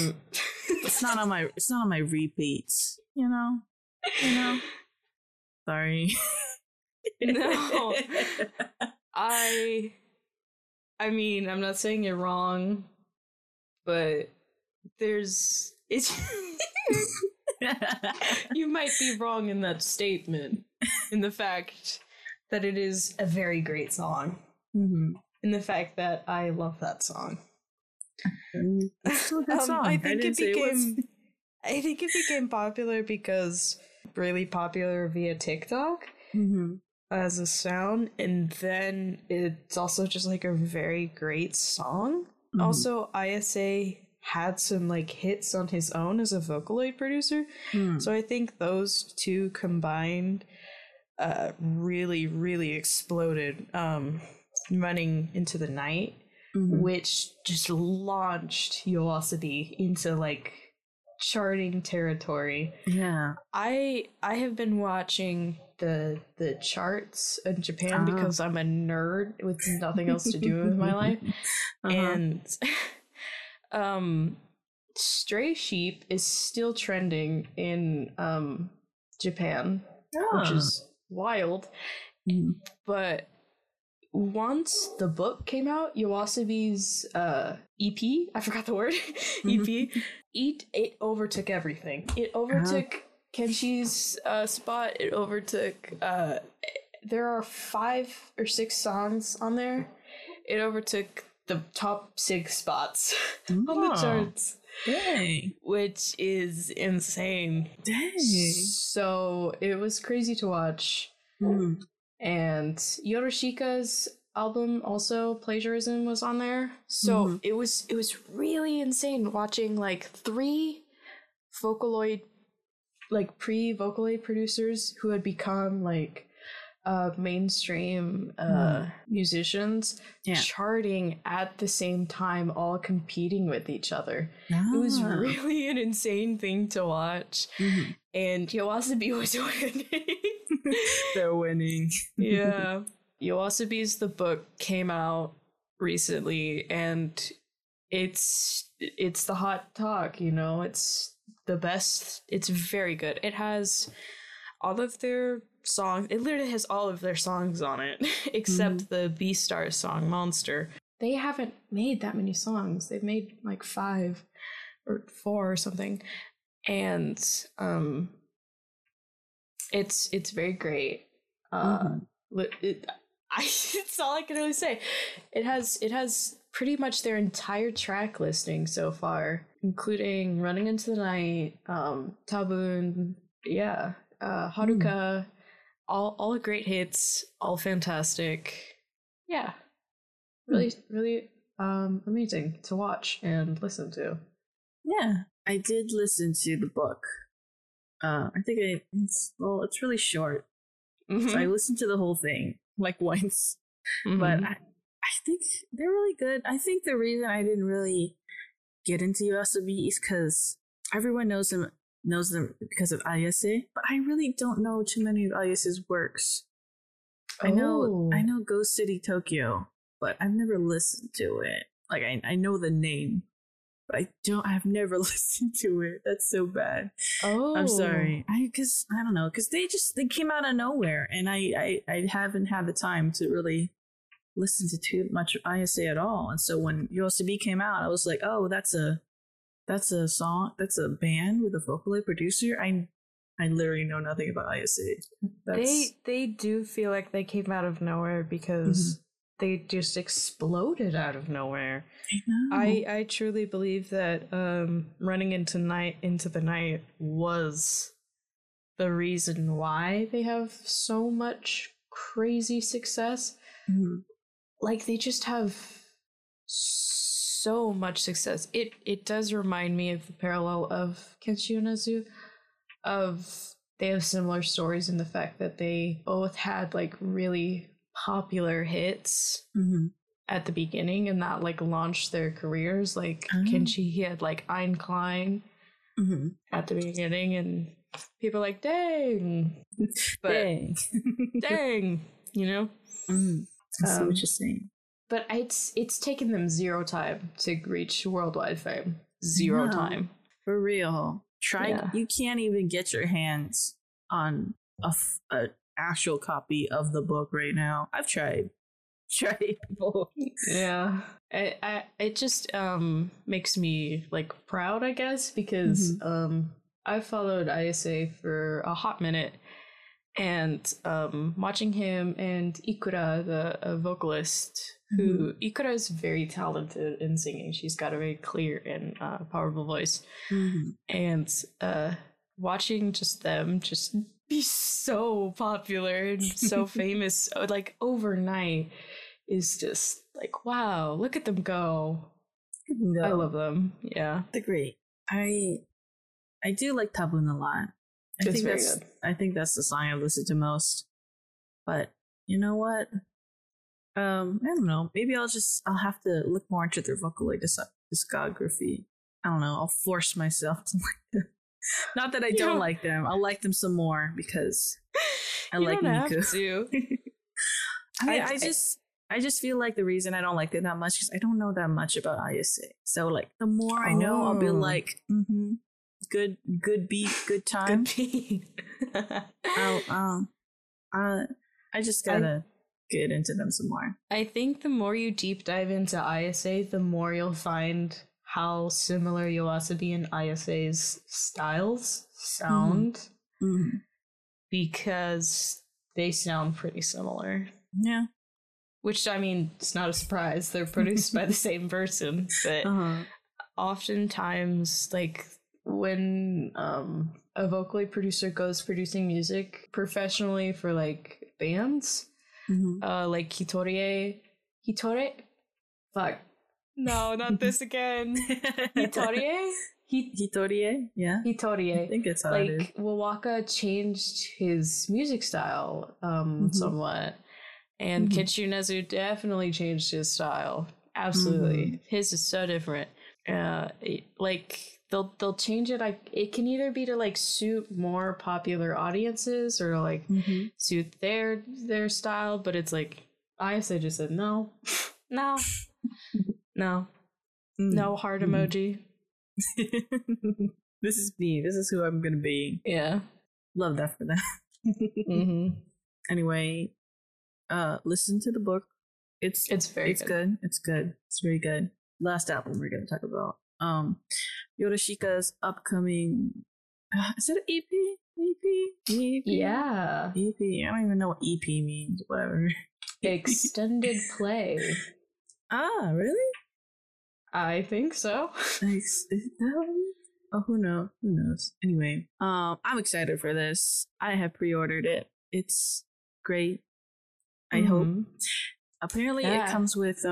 it's not on my repeats. You know. Sorry. No. I mean, I'm not saying you're wrong, but you might be wrong in that statement, in the fact that it is a very great song, mm-hmm. in the fact that I love that song. It's a good song. I think it became popular because really popular via TikTok. Mm-hmm. As a sound, and then it's also just like a very great song. Mm-hmm. Also, Ayase had some like hits on his own as a Vocaloid producer, so I think those two combined really, really exploded Running Into the Night, mm-hmm. which just launched Yoasobi into like charting territory. Yeah, I have been watching the charts in Japan because I'm a nerd with nothing else to do with my life. Uh-huh. And Stray Sheep is still trending in Japan, which is wild. Mm. But once the book came out, Yoasobi's EP, I forgot the word, EP, it overtook everything. It overtook Kenshi's spot. It overtook there are 5 or 6 songs on there. It overtook the top 6 spots on the charts. Dang. Which is insane. Dang. So it was crazy to watch. Mm. And Yorushika's album also, Plagiarism, was on there. So it was really insane watching like 3 Vocaloid, like pre-Vocaloid producers who had become like mainstream musicians charting at the same time, all competing with each other. It was really an insane thing to watch. Mm-hmm. And Yoasobi was winning. They're winning. Yeah. Yoasobi's The Book came out recently, and it's the hot talk, you know. It's the best. It's very good. It has all of their songs. It literally has all of their songs on it, except the B-Star song, Monster. They haven't made that many songs. They've made like 5 or 4 or something. And it's very great. It's all I can really say. It has pretty much their entire track listing so far, including Running Into the Night, Tabun, Haruka, all great hits, all fantastic. Yeah. Really, really amazing to watch and listen to. Yeah. I did listen to The Book. It's really short. Mm-hmm. So I listened to the whole thing, like once. Mm-hmm. But I think they're really good. I think the reason I didn't really get into Yoasobi is because everyone knows them because of Ayase, but I really don't know too many of Ayase's works. Oh. I know Ghost City Tokyo, but I've never listened to it. Like I know the name, but I've never listened to it. That's so bad. Oh, I'm sorry. I don't know, because they came out of nowhere, and I haven't had the time to really listen to too much Ayase at all. And so when Yoasobi came out, I was like, oh, that's a song, that's a band with a vocaloid producer. I literally know nothing about Ayase. They do feel like they came out of nowhere because they just exploded out of nowhere. I truly believe that Running into the Night was the reason why they have so much crazy success. Mm-hmm. Like, they just have so much success. It does remind me of the parallel of Kenshi Yonezu, of they have similar stories in the fact that they both had like really popular hits at the beginning, and that like launched their careers. Like Kenshi, he had like Ein Klein at the beginning, and people like, dang, but dang, you know. That's so interesting. But it's taken them zero time to reach worldwide fame. Zero time. For real. You can't even get your hands on an actual copy of the book right now. I've tried people. Yeah. It just makes me like proud, I guess, because I followed Ayase for a hot minute, and watching him and Ikura, the vocalist, who Ikura is very talented in singing. She's got a very clear and powerful voice. And watching just them just be so popular and so famous like overnight is just like, wow, look at them go. No. I love them. Yeah. They're great. I do like Tabun a lot. I think that's the song I've listened to most. But you know what? I don't know. Maybe I'll have to look more into their vocaloid discography. I don't know. I'll force myself to like them. Not that I don't like them. I'll like them some more because I like Miku. You don't have to. I just feel like the reason I don't like them that much is I don't know that much about Ayase. So like the more I know, I'll be like, good beat, good time. Good beat. I just gotta get into them some more. I think the more you deep dive into Ayase, the more you'll find how similar Yoasobi and Ayase's styles sound, because they sound pretty similar. Yeah. Which, I mean, it's not a surprise. They're produced by the same person, but oftentimes, like, when a vocaloid producer goes producing music professionally for, like, bands... like Hitorie. Fuck. No, not this again. Hitorie. Yeah. Hitorie. I think it's how it is. Like, Wawaka changed his music style somewhat. And Kenshi Yonezu definitely changed his style. Absolutely. His is so different. They'll change it. It can either be to like suit more popular audiences or like suit their style, but it's like Ayase just said no heart emoji. This is me. This is who I'm gonna be. Yeah, love that for them. Anyway, listen to the book. It's very good. It's good. It's very good. Last album we're gonna talk about. Yorushika's upcoming is it an EP? Yeah. EP. I don't even know what EP means, whatever. Extended play. Ah, really? I think so. Oh, who knows? Anyway, I'm excited for this. I have pre-ordered it. It's great. I hope. Apparently it comes with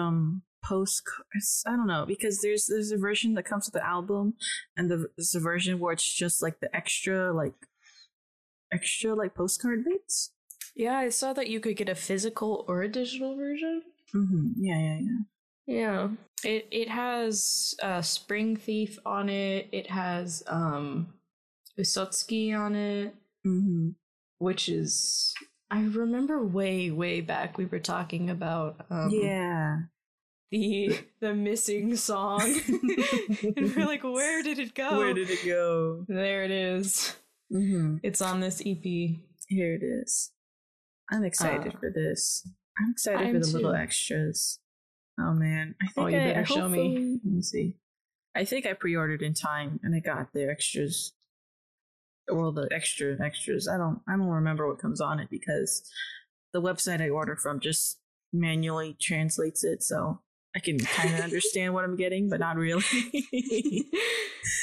postcards. I don't know, because there's a version that comes with the album, and there's a version where it's just like the extra postcard bits. Yeah, I saw that you could get a physical or a digital version. Yeah. It has Spring Thief on it. It has Usotsuki on it, which is, I remember way back we were talking about. The missing song. And we're like, where did it go? There it is. It's on this EP. Here it is. I'm excited for this. I'm excited for the little extras. Oh man, I think you better show me. Let me see. I think I pre-ordered in time and I got the extras. Well, the extras. I don't remember what comes on it because the website I order from just manually translates it, so I can kind of understand what I'm getting, but not really.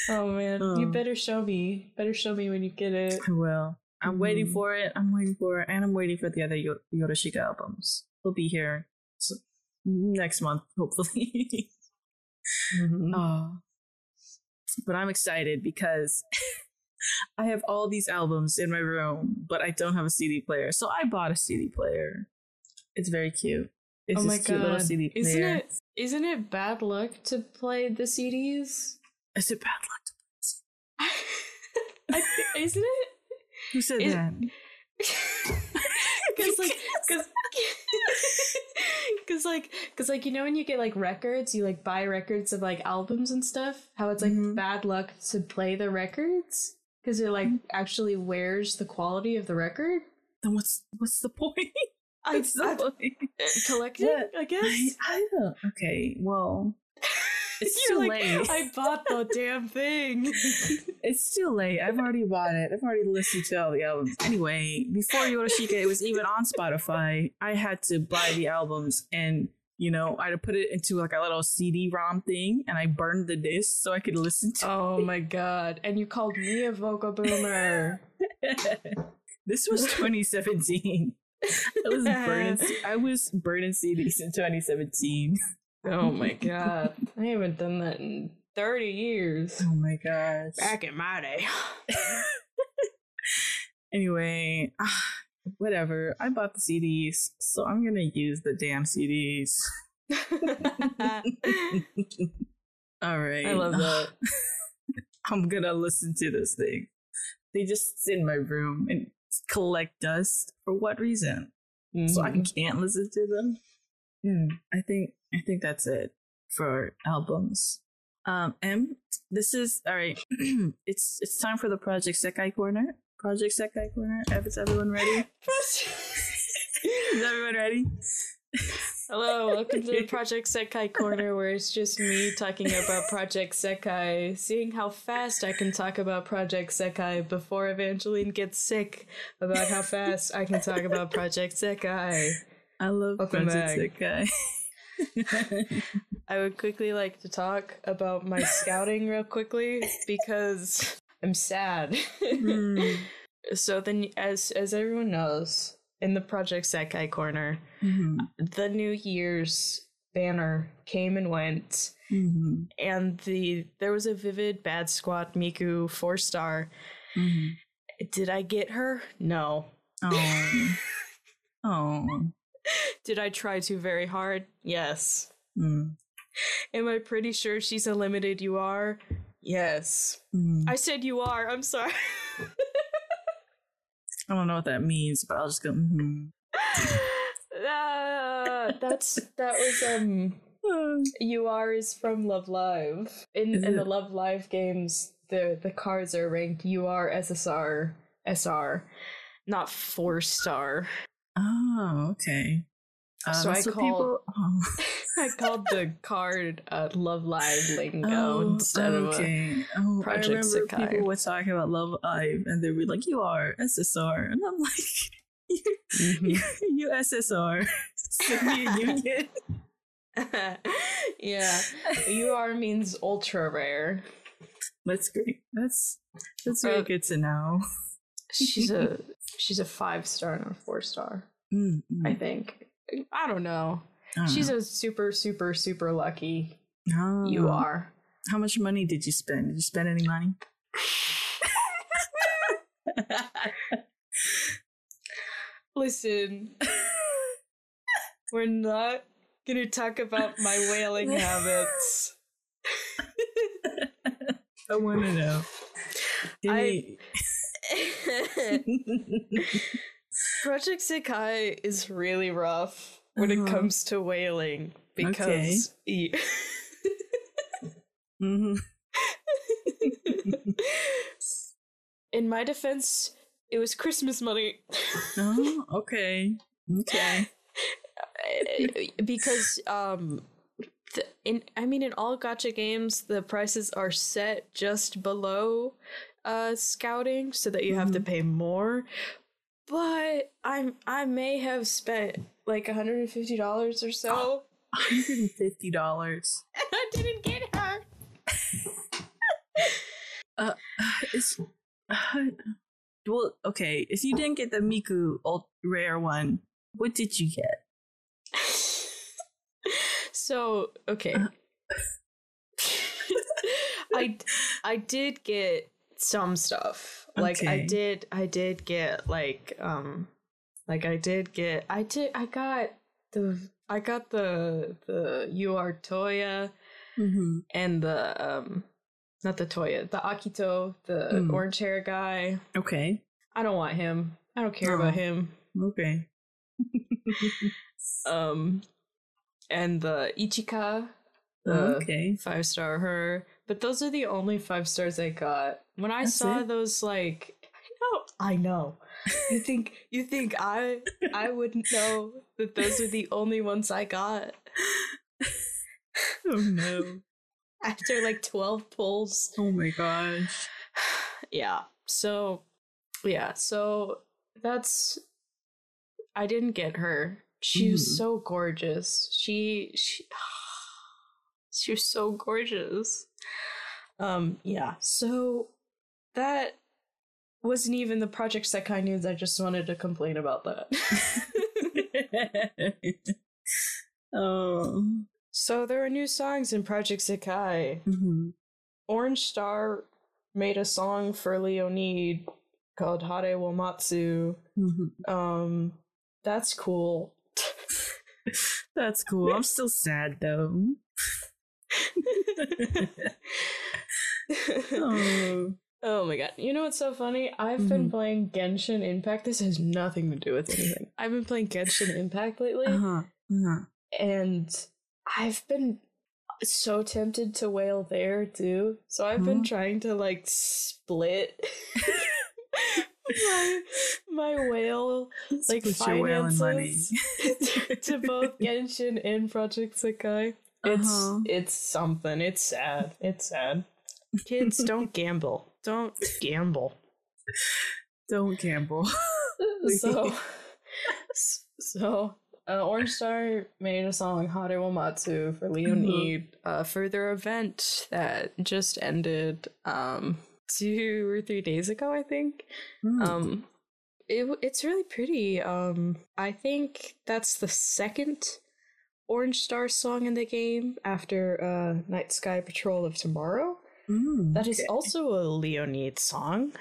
Oh man, you better show me. Better show me when you get it. I will. I'm waiting for it. And I'm waiting for the other Yorushika albums. They'll be here next month, hopefully. But I'm excited because I have all these albums in my room, but I don't have a CD player. So I bought a CD player. It's very cute. It's cute little CD player. Isn't it bad luck to play the CDs? Is it bad luck to play the CDs? Isn't it? Who said that? Because you know when you get like records, you like buy records of like albums and stuff, how it's like bad luck to play the records because it like actually wears the quality of the record. Then what's the point? Collecting, yeah, I guess. I don't. Okay, well, it's too late. I bought the damn thing. It's too late. I've already bought it. I've already listened to all the albums. Anyway, before Yorushika, it was even on Spotify. I had to buy the albums and, you know, I had to put it into like a little CD-ROM thing and I burned the disc so I could listen to it. Oh my god. And you called me a vocal boomer. This was 2017. I was burning CDs in 2017. Oh my god. I haven't done that in 30 years. Oh my gosh. Back in my day. Anyway, whatever. I bought the CDs, so I'm going to use the damn CDs. All right. I love that. I'm going to listen to this thing. They just sit in my room and collect dust. For what reason? So I can't listen to them? Yeah, I think that's it for albums. This is all right. It's time for the Project Sekai corner. Project Sekai corner. Is everyone ready? Is everyone ready? Hello, welcome to the Project Sekai corner, where it's just me talking about Project Sekai, seeing how fast I can talk about Project Sekai before Evangeline gets sick about how fast I can talk about Project Sekai. I love Project Sekai. I would quickly like to talk about my scouting real quickly because I'm sad. So then, as everyone knows, in the Project Sekai corner, the New Year's banner came and went, and there was a Vivid Bad Squad Miku 4-star. Did I get her? No. Oh. Did I try to very hard? Yes. Am I pretty sure she's a limited UR? Yes. I said UR. I'm sorry. I don't know what that means, but I'll just go. That was UR is from Love Live. In the Love Live games, the cards are ranked UR, SSR, SR, not 4-star. Oh, okay. So I called I called the card Love Live lingo instead of Project Sekai. I remember people were talking about Love Live and they'd be like, you are SSR. And I'm like, you SSR. Soviet Union. Yeah. UR means ultra rare. That's great. That's really good to know. She's a 5-star, not a 4-star. I think. I don't know. She's a super, super, super lucky. Oh. You are. How much money did you spend? Did you spend any money? Listen, we're not going to talk about my whaling habits. I want to know. Project Sekai is really rough when it comes to whaling because in my defense, it was Christmas money. Oh, okay. because in all gacha games, the prices are set just below scouting, so that you have to pay more. But I may have spent like $150 or so. $150, and I didn't get her. Well, okay. If you didn't get the Miku rare one, what did you get? So, okay. I did get some stuff. Like okay. I got the UR Toya and the not the Toya, the Akito, the orange hair guy. Okay. I don't want him. I don't care about him. Okay. And the Ichika. Okay. 5-star her. But those are the only 5 stars I got. When I saw it. Those, like, I know. You think I wouldn't know that those are the only ones I got? Oh no. After like 12 pulls. Oh my gosh. So that's, I didn't get her. She was so gorgeous. She was so gorgeous. So that wasn't even the Project Sekai news. I just wanted to complain about that. Oh. So there are new songs in Project Sekai. Mm-hmm. Orange Star made a song for Leo/need called Hare wo Matsu. Mm-hmm. That's cool. That's cool. I'm still sad though. Oh my god. You know what's so funny? I've been playing Genshin Impact. This has nothing to do with anything. I've been playing Genshin Impact lately. And I've been so tempted to wail there too, so I've been trying to like split my wail, like finances, to both Genshin and Project Sekai. It's something. It's sad. Kids, don't gamble. Don't gamble. So. Orange Star made a song Hare wo Matsu for Leo/need, further event that just ended 2 or 3 days ago, I think. It's really pretty. I think that's the second Orange Star song in the game after Night Sky Patrol of Tomorrow. That is also a Leo/need song.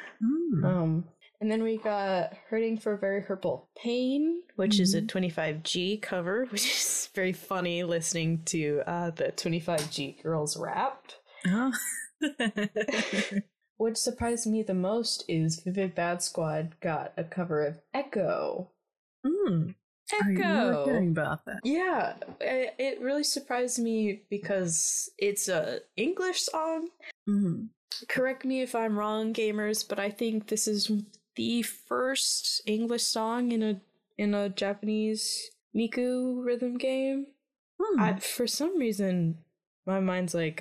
And then we got Hurting for Very Purple Pain, which is a 25G cover, which is very funny listening to the 25G girls rap. Oh. What surprised me the most is Vivid Bad Squad got a cover of Echo. Echo! I remember hearing about that. Yeah, it really surprised me because it's an English song. Correct me if I'm wrong, gamers, but I think this is the first English song in a Japanese Miku rhythm game. For some reason, my mind's like,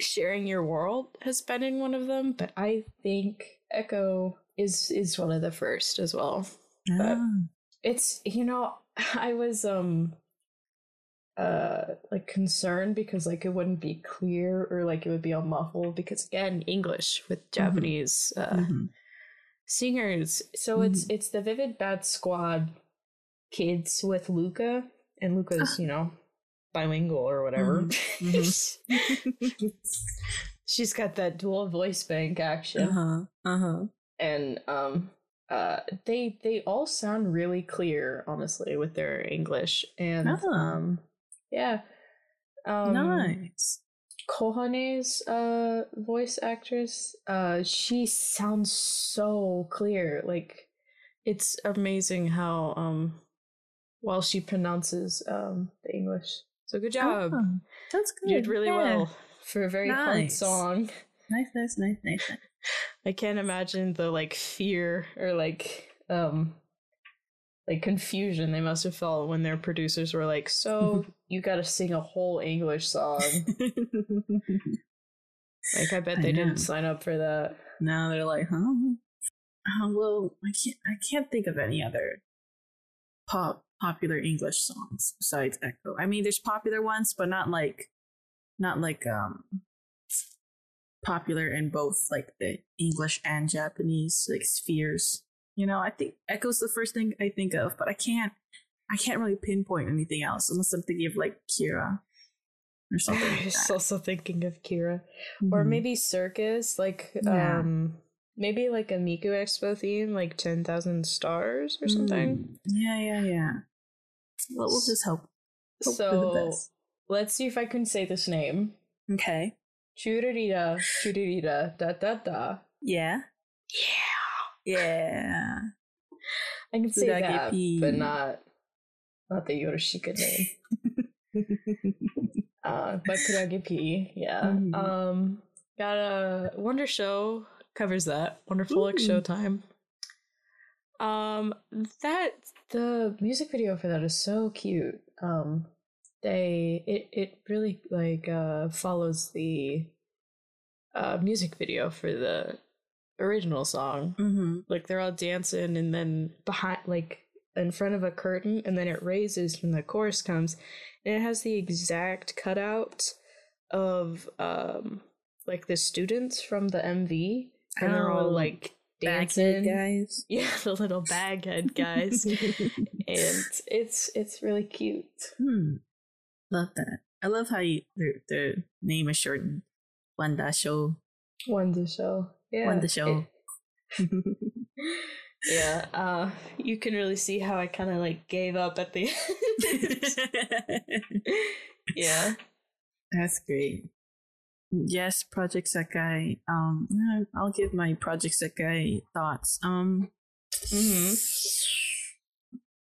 Sharing Your World has been in one of them, but I think Echo is one of the first as well. But it's, I was concerned because like it wouldn't be clear or like it would be all muffled because again, English with Japanese singers. So it's the Vivid Bad Squad kids with Luca, and Luca's, bilingual or whatever. She's got that dual voice bank action. And they all sound really clear, honestly, with their English. And nice. Kohane's voice actress, she sounds so clear. Like, it's amazing how well she pronounces the English. So good job. Oh, that's good. You did really well for a very hard song. Nice. I can't imagine the like fear or like like confusion they must have felt when their producers were like, so you gotta sing a whole English song. Like, I bet they didn't sign up for that. Now they're like, huh? Well, I can't think of any other popular English songs besides Echo. I mean, there's popular ones, but not like popular in both like the English and Japanese like spheres. You know, I think Echo's the first thing I think of, but I can't really pinpoint anything else unless I'm thinking of like Kira or something. I was also thinking of Kira, or maybe circus, like maybe like a Miku Expo theme, like 10,000 stars or something. Yeah. Well, we'll just hope so for the best. Let's see if I can say this name. Okay. Chururita, chururita, da da da. Yeah. Yeah. I can say that, but not the Yorushika name. But Kurage-P, yeah. Got a Wonder Show covers that. Wonderful like Showtime. The music video for that is so cute. It really like follows the music video for the original song. Like they're all dancing, and then behind, like in front of a curtain, and then it raises and the chorus comes, and it has the exact cutout of like the students from the MV, and they're all like dancing guys. Yeah, the little baghead guys. And it's really cute. Love that. I love how the name is shortened. Wonder Show. Yeah. Wonder Show. Yeah. You can really see how I kind of like gave up at the end. Yeah. That's great. Yes, Project Sekai. I'll give my Project Sekai thoughts.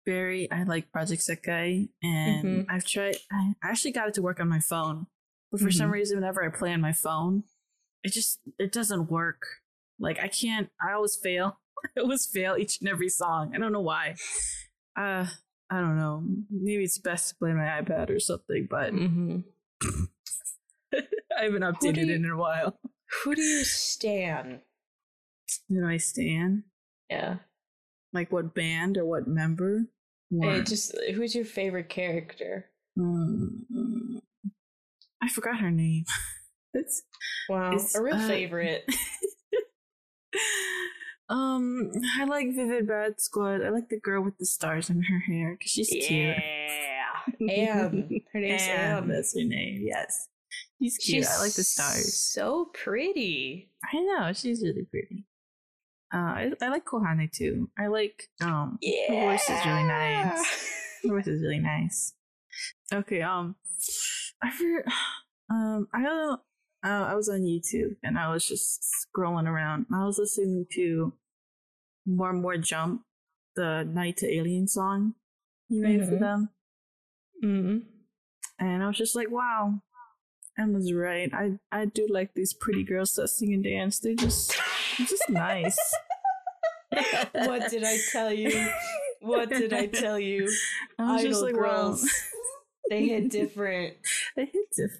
I like Project Sekai, and I've tried. I actually got it to work on my phone, but for some reason, whenever I play on my phone, it doesn't work. Like I can't. I always fail. I always fail each and every song. I don't know why. I don't know. Maybe it's best to play on my iPad or something. But I haven't updated it in a while. Who do you stan? Do I stan? Yeah. Like what band or what member? Hey, just who's your favorite character? I forgot her name. It's a real favorite. I like Vivid Bad Squad. I like the girl with the stars in her hair because she's cute. Yeah, Am. Her name's Am. That's her name. Yes, she's cute. I like the stars. So pretty. I know, she's really pretty. I like Kohane too. I like her voice is really nice. Okay, I was on YouTube and I was just scrolling around. I was listening to More More Jump, the Night to Alien song you made for them. And I was just like, wow, Emma's right. I do like these pretty girls that sing and dance. They just It's just nice. What did I tell you? I was just like, girls. Wow. They hit different. It's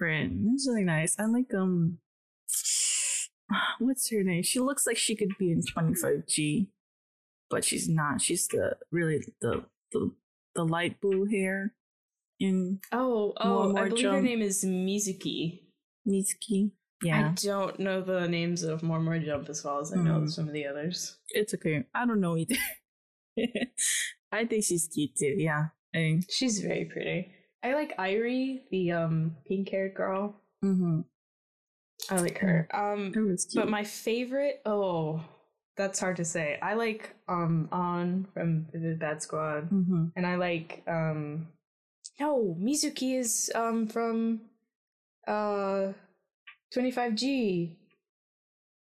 really nice. I like what's her name? She looks like she could be in 25G, but she's not. She's the light blue hair in More I believe Jump. Her name is Mizuki. Mizuki. Yeah. I don't know the names of More More Jump as well as I know some of the others. It's okay. I don't know either. I think she's cute too. Yeah. I mean, she's very pretty. I like Irie, the pink-haired girl. I like her. But my favorite, that's hard to say. I like An from Vivid Bad Squad, and I like Mizuki is from 25G.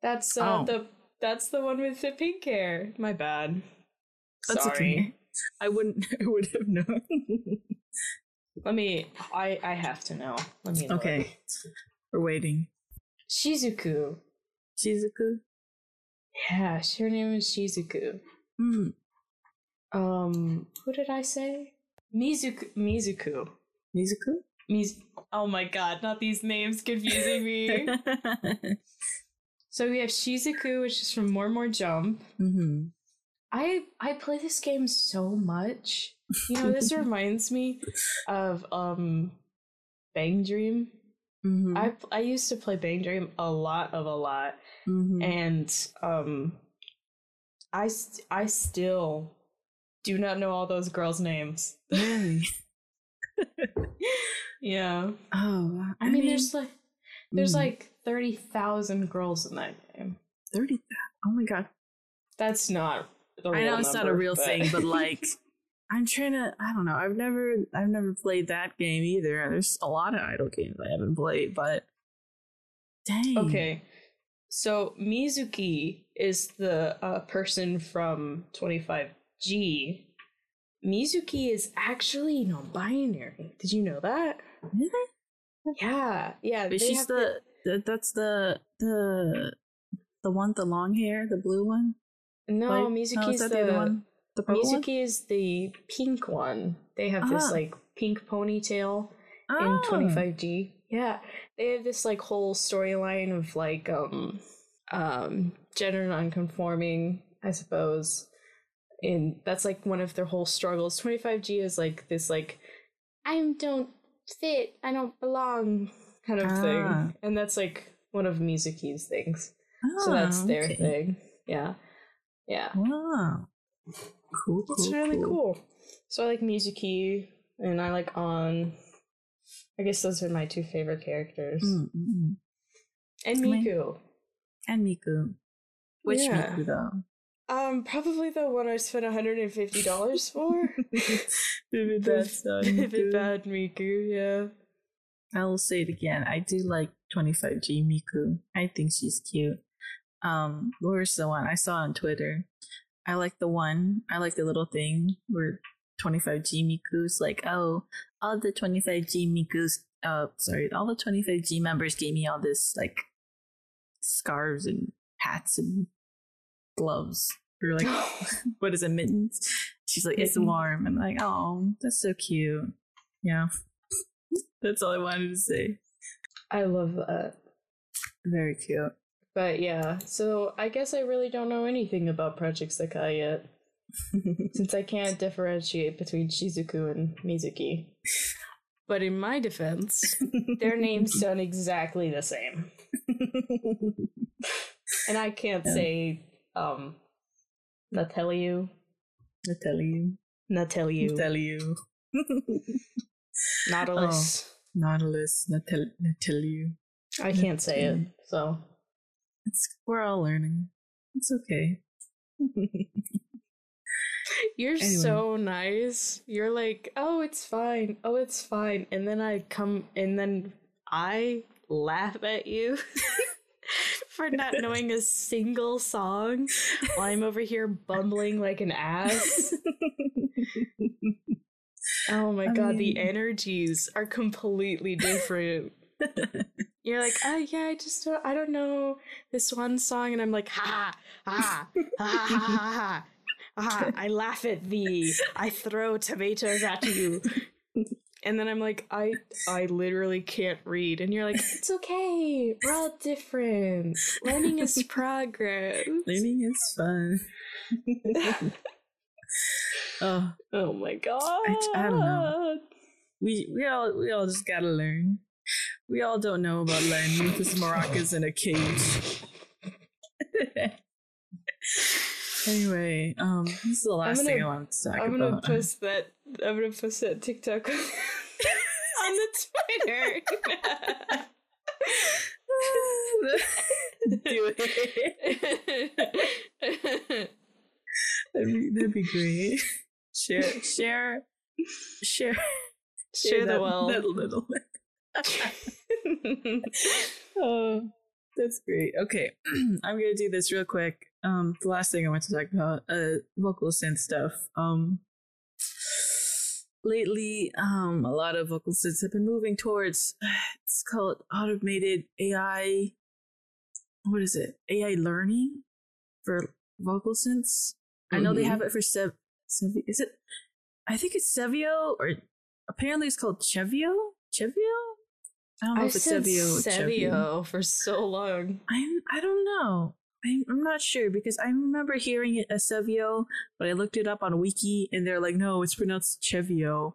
That's that's the one with the pink hair. My bad. That's sorry. Okay. I would have known. I have to know. Let me know. Okay. We're waiting. Shizuku. Shizuku? Yeah, her name is Shizuku. Who did I say? Mizuku? Oh my god, not these names confusing me. So we have Shizuku, which is from More More Jump. Mm-hmm. I play this game so much. You know, this reminds me of Bang Dream. Mm-hmm. I used to play Bang Dream a lot. Mm-hmm. And I still do not know all those girls' names. Really? Yeah. Oh, I mean, there's like 30,000 girls in that game. 30,000? Oh my god. That's not the real I know number, it's not a real thing, but like, I don't know. I've never played that game either. There's a lot of idle games I haven't played, but dang. Okay. So Mizuki is the person from 25G. Mizuki is actually non-binary. Did you know that? Really? Yeah. Yeah. But she's that's the one with the long hair, the blue one? No, like, Mizuki's the one. The Mizuki is the pink one. They have this like pink ponytail in 25G. Yeah. They have this like whole storyline of like gender nonconforming, I suppose. And that's like one of their whole struggles. 25G is like this like I don't fit, I don't belong kind of thing. And that's like one of Mizuki's things. So that's their thing. Yeah. Yeah. Wow. Cool. It's really cool. So I like Mizuki and I like An. I guess those are my two favorite characters. Mm-hmm. And Miku. Which Miku though? Probably the one I spent $150 for. Vivid Bad Miku, yeah. I will say it again. I do like 25G Miku. I think she's cute. Where's the one I saw on Twitter? I like the little thing where 25G Miku's like, oh, all the 25G Miku's, all the 25G members gave me all this like scarves and hats and gloves. Or like, what is it, mittens? She's like, it's warm. I'm like, oh, that's so cute. Yeah, that's all I wanted to say. I love that. Very cute. But yeah, so I guess I really don't know anything about Project Sekai yet, since I can't differentiate between Shizuku and Mizuki. But in my defense, their names sound exactly the same. And I can't say Nateliu. Nautilus. Nateliu. I can't say it, so... We're all learning. It's okay. You're so nice. You're like, oh, it's fine. Oh, it's fine. And then I laugh at you for not knowing a single song while I'm over here bumbling like an ass. Oh my god, the energies are completely different. You're like, oh yeah, I don't know this one song, and I'm like, ha, I laugh at thee, I throw tomatoes at you, and then I'm like, I literally can't read, and you're like, it's okay, we're all different, learning is progress, learning is fun. oh my god, I don't know. We all just gotta learn. We all don't know about learning because Maracas in a cage. Anyway, this is the last thing I wanted to talk about. I'm gonna post that TikTok on the Twitter. Do it. That'd be great. Share the wealth. That little. Oh, that's great. Okay, I'm gonna do this real quick. The last thing I want to talk about, vocal synth stuff. Lately, a lot of vocal synths have been moving towards, it's called automated AI. What is it? AI learning for vocal synths. Mm-hmm. I know they have it for Is it? I think it's CeVIO, or apparently it's called CeVIO? CeVIO? I don't know if it's CeVIO. CeVIO for so long. I don't know. I'm not sure because I remember hearing it as CeVIO, but I looked it up on Wiki and they're like, no, it's pronounced CeVIO.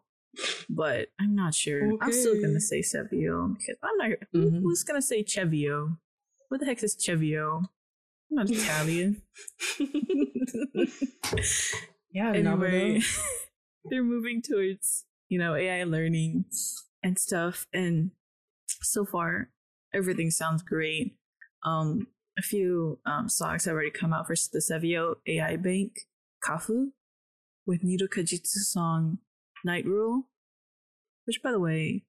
But I'm not sure. Okay. I'm still going to say CeVIO because I'm not. Mm-hmm. Who's going to say CeVIO? What the heck is CeVIO? I'm not Italian. Yeah, anyway, they're moving towards, you know, AI learning and stuff. And so far, everything sounds great. A few songs have already come out for the CeVIO AI Bank, Kafu, with Nido Kajitsu's song Night Rule, which, by the way,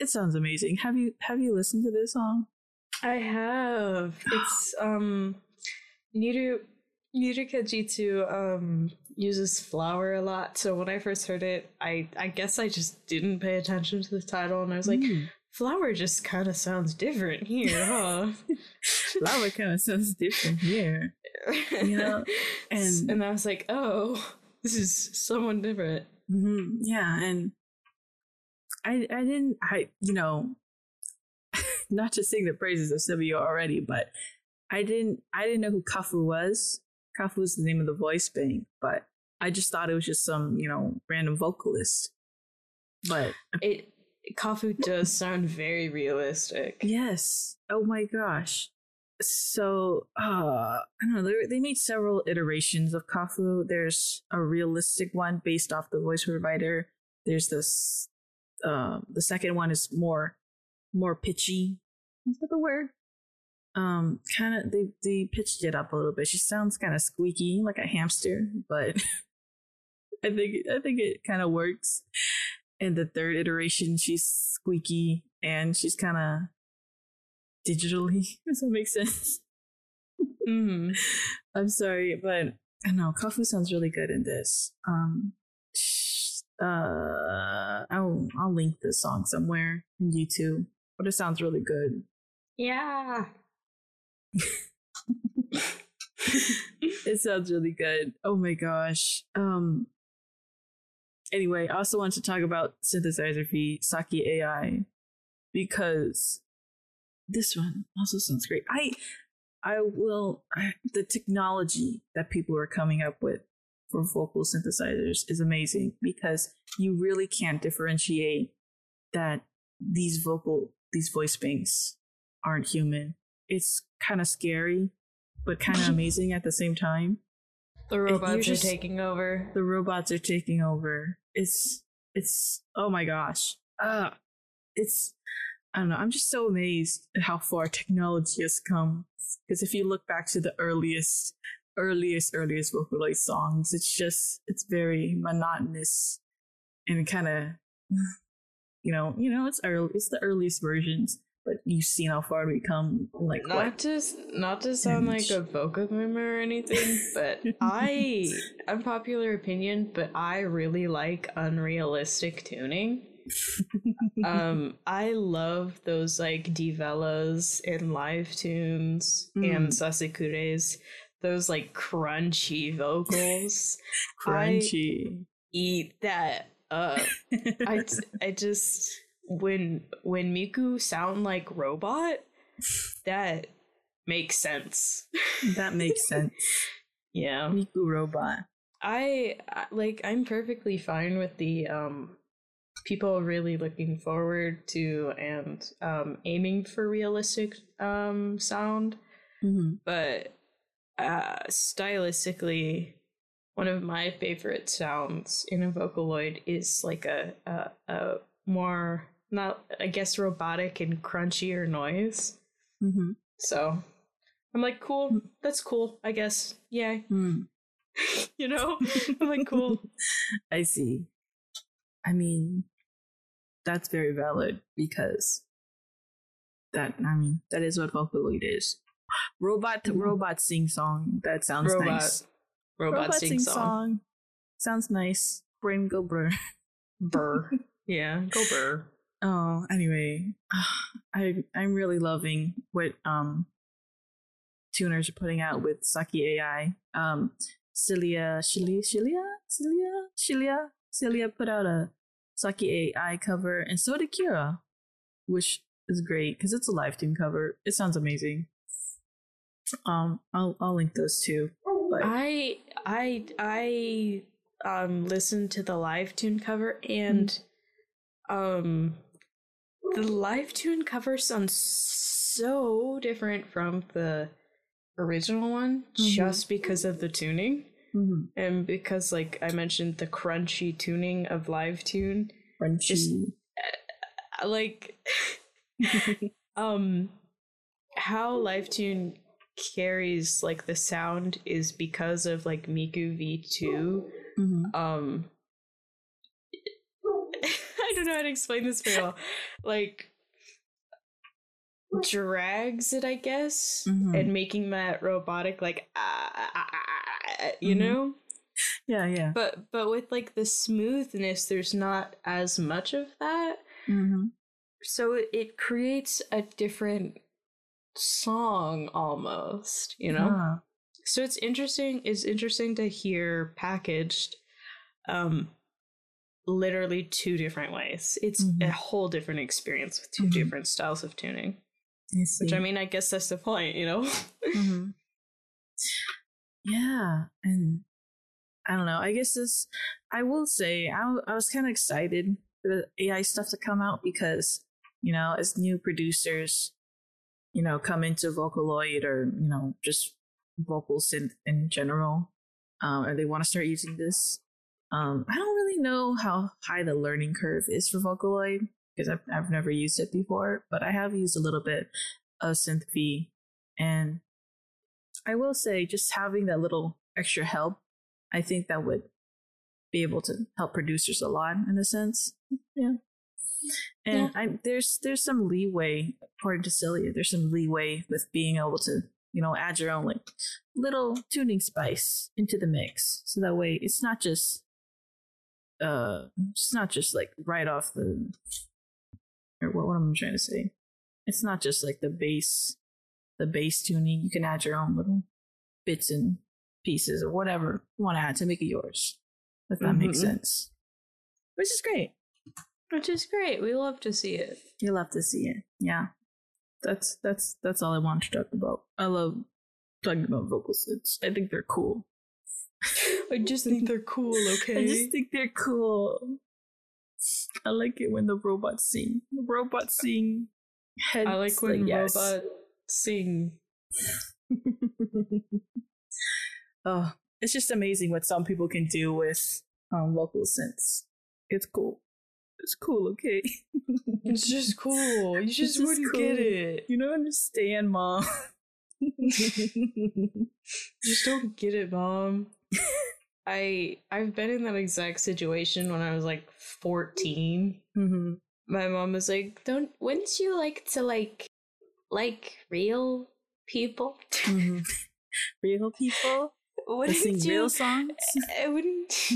it sounds amazing. Have you listened to this song? I have. It's Nido Kajitsu uses Flower a lot, so when I first heard it, I guess I just didn't pay attention to the title, and I was like, Flower just kind of sounds different here, huh? Flower kind of sounds different here. You know? And I was like, oh, this is someone different. Mm-hmm. Yeah, and I didn't, you know, not to sing the praises of CeVIO already, but I didn't know who Kafu was. Kafu was the name of the voice bank, but I just thought it was just some, you know, random vocalist. But Kafu does sound very realistic. Yes. Oh my gosh. So, I don't know, they made several iterations of Kafu. There's a realistic one based off the voice provider. There's this, the second one is more pitchy. Is that the word? Kind of, they pitched it up a little bit. She sounds kind of squeaky, like a hamster, but I think it kind of works. In the third iteration, she's squeaky and she's kind of digitally. Does that make sense? Mm-hmm. I'm sorry, but I know Kafu sounds really good in this. I'll link this song somewhere on YouTube, but it sounds really good. Yeah. It sounds really good. Oh my gosh. Anyway, I also want to talk about synthesizer fee, Saki AI, because this one also sounds great. The technology that people are coming up with for vocal synthesizers is amazing because you really can't differentiate that these voice banks aren't human. It's kind of scary, but kind of amazing at the same time. The robots are taking over. The robots are taking over. It's oh my gosh. I don't know. I'm just so amazed at how far technology has come. Because if you look back to the earliest Vocaloid songs, it's very monotonous and kind of, you know, it's the earliest versions. But you've seen how far we come. Like not to sound like a vocal member or anything, but unpopular opinion, but I really like unrealistic tuning. I love those like divellas and live tunes and sasekure's, those like crunchy vocals. Crunchy. I eat that up. I just. When Miku sound like robot, that makes sense. That makes sense. Yeah. Miku robot. I'm perfectly fine with the people really looking forward to and aiming for realistic sound. Mm-hmm. But stylistically, one of my favorite sounds in a Vocaloid is like a more... not, I guess, robotic and crunchier noise. Mm-hmm. So I'm like, cool. That's cool, I guess. Yeah. Mm. You know? I'm like, cool. I see. I mean, that's very valid because that is what Vocaloid is. Robot sing song. That sounds nice. Robot sing song. Sounds nice. Brain go brr. Burr. Yeah, go burr. Oh, anyway, I'm really loving what tuners are putting out with Saki AI. Celia put out a Saki AI cover, and so did Kira, which is great because it's a live tune cover. It sounds amazing. I'll link those too. But I listened to the live tune cover, and the live tune cover sounds so different from the original one, just because of the tuning. And because, like I mentioned, the crunchy tuning of live tune, just like how live tune carries like the sound is because of like Miku V2. I don't know how to explain this very well. Like drags it, I guess, and making that robotic like you know? Yeah. But with like the smoothness, there's not as much of that. So it creates a different song almost, you know? So it's interesting. It's interesting to hear packaged literally two different ways. It's a whole different experience with two different styles of tuning. Which, I mean, I guess that's the point, you know? Yeah, and I don't know. I guess this, I will say, I was kind of excited for the AI stuff to come out because, you know, as new producers, you know, come into Vocaloid or, you know, just vocal synth in general, or they want to start using this. I don't really know how high the learning curve is for Vocaloid because I've never used it before, but I have used a little bit of SynthV, and I will say just having that little extra help, I think that would be able to help producers a lot in a sense. There's some leeway, according to Celia, there's some leeway with being able to, you know, add your own like little tuning spice into the mix. So that way it's not just like right off the, or what am I trying to say? It's not just like the bass tuning. You can add your own little bits and pieces or whatever you want to add to make it yours, if that makes sense. Which is great. We love to see it. You love to see it. Yeah. That's all I want to talk about. I love talking about vocal synths. I think they're cool. I just think they're cool, okay? I just think they're cool. I like it when the robots sing. Heads, I like when robots sing. Oh, it's just amazing what some people can do with vocal synths. It's cool. It's cool, okay? It's just cool. You just wouldn't get it. You don't understand, Mom. You just don't get it, Mom. I've been in that exact situation when I was like 14. My mom was like, wouldn't you like to like real people? Real people? Wouldn't you, real songs? Wouldn't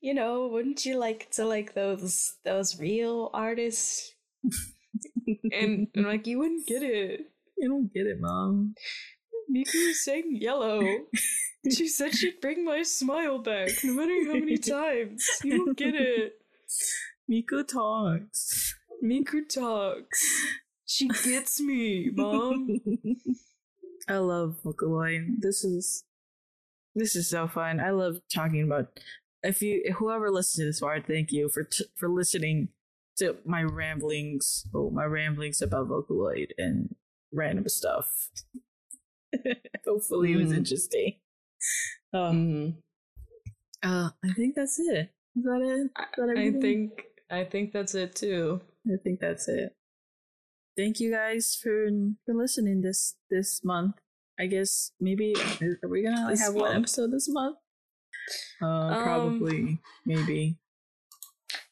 you like to like those real artists? And I'm like, you wouldn't get it. You don't get it, Mom. Miku sang Yellow. She said she'd bring my smile back, no matter how many times. You don't get it. Miku talks. She gets me, Mom. I love Vocaloid. This is so fun. I love talking about. Whoever listened to this far, thank you for listening to my ramblings. Oh, my ramblings about Vocaloid and random stuff. Hopefully, it was interesting. I think that's it. Is that it? I think that's it too. I think that's it. Thank you guys for listening this month. I guess maybe are we gonna have one episode this month? Probably, maybe.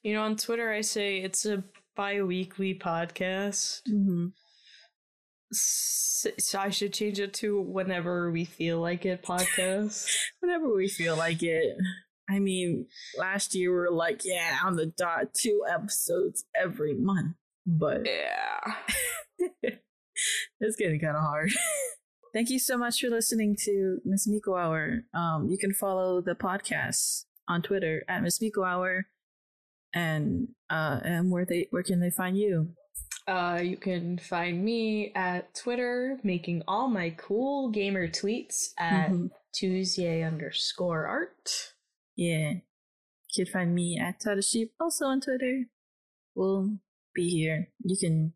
You know, on Twitter I say it's a bi-weekly podcast. So I should change it to whenever we feel like it podcast. Whenever we feel like it. I mean, last year we were like, yeah, on the dot, 2 episodes every month. But yeah, it's getting kind of hard. Thank you so much for listening to Miss Miku Hour. You can follow the podcast on Twitter at Miss Miku Hour. And where can they find you? You can find me at Twitter, making all my cool gamer tweets at Tuesday_art. Yeah. You can find me at Tadaship, also on Twitter. We'll be here. You can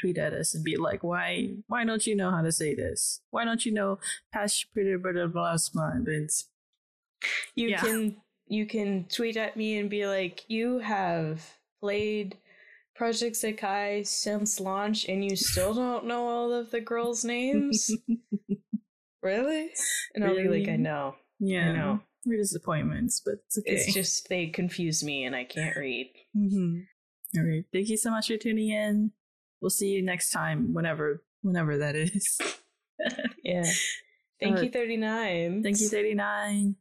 tweet at us and be like, why don't you know how to say this? Why don't you know Pash Pretty Brother Blasma? You can tweet at me and be like, you have played Project Sekai since launch and you still don't know all of the girls' names? Really? And I'll be like, I know. Yeah. I know. We're disappointments, but it's okay. It's just they confuse me and I can't read. Mm-hmm. All right. Thank you so much for tuning in. We'll see you next time, whenever that is. Yeah. Thank you, 39.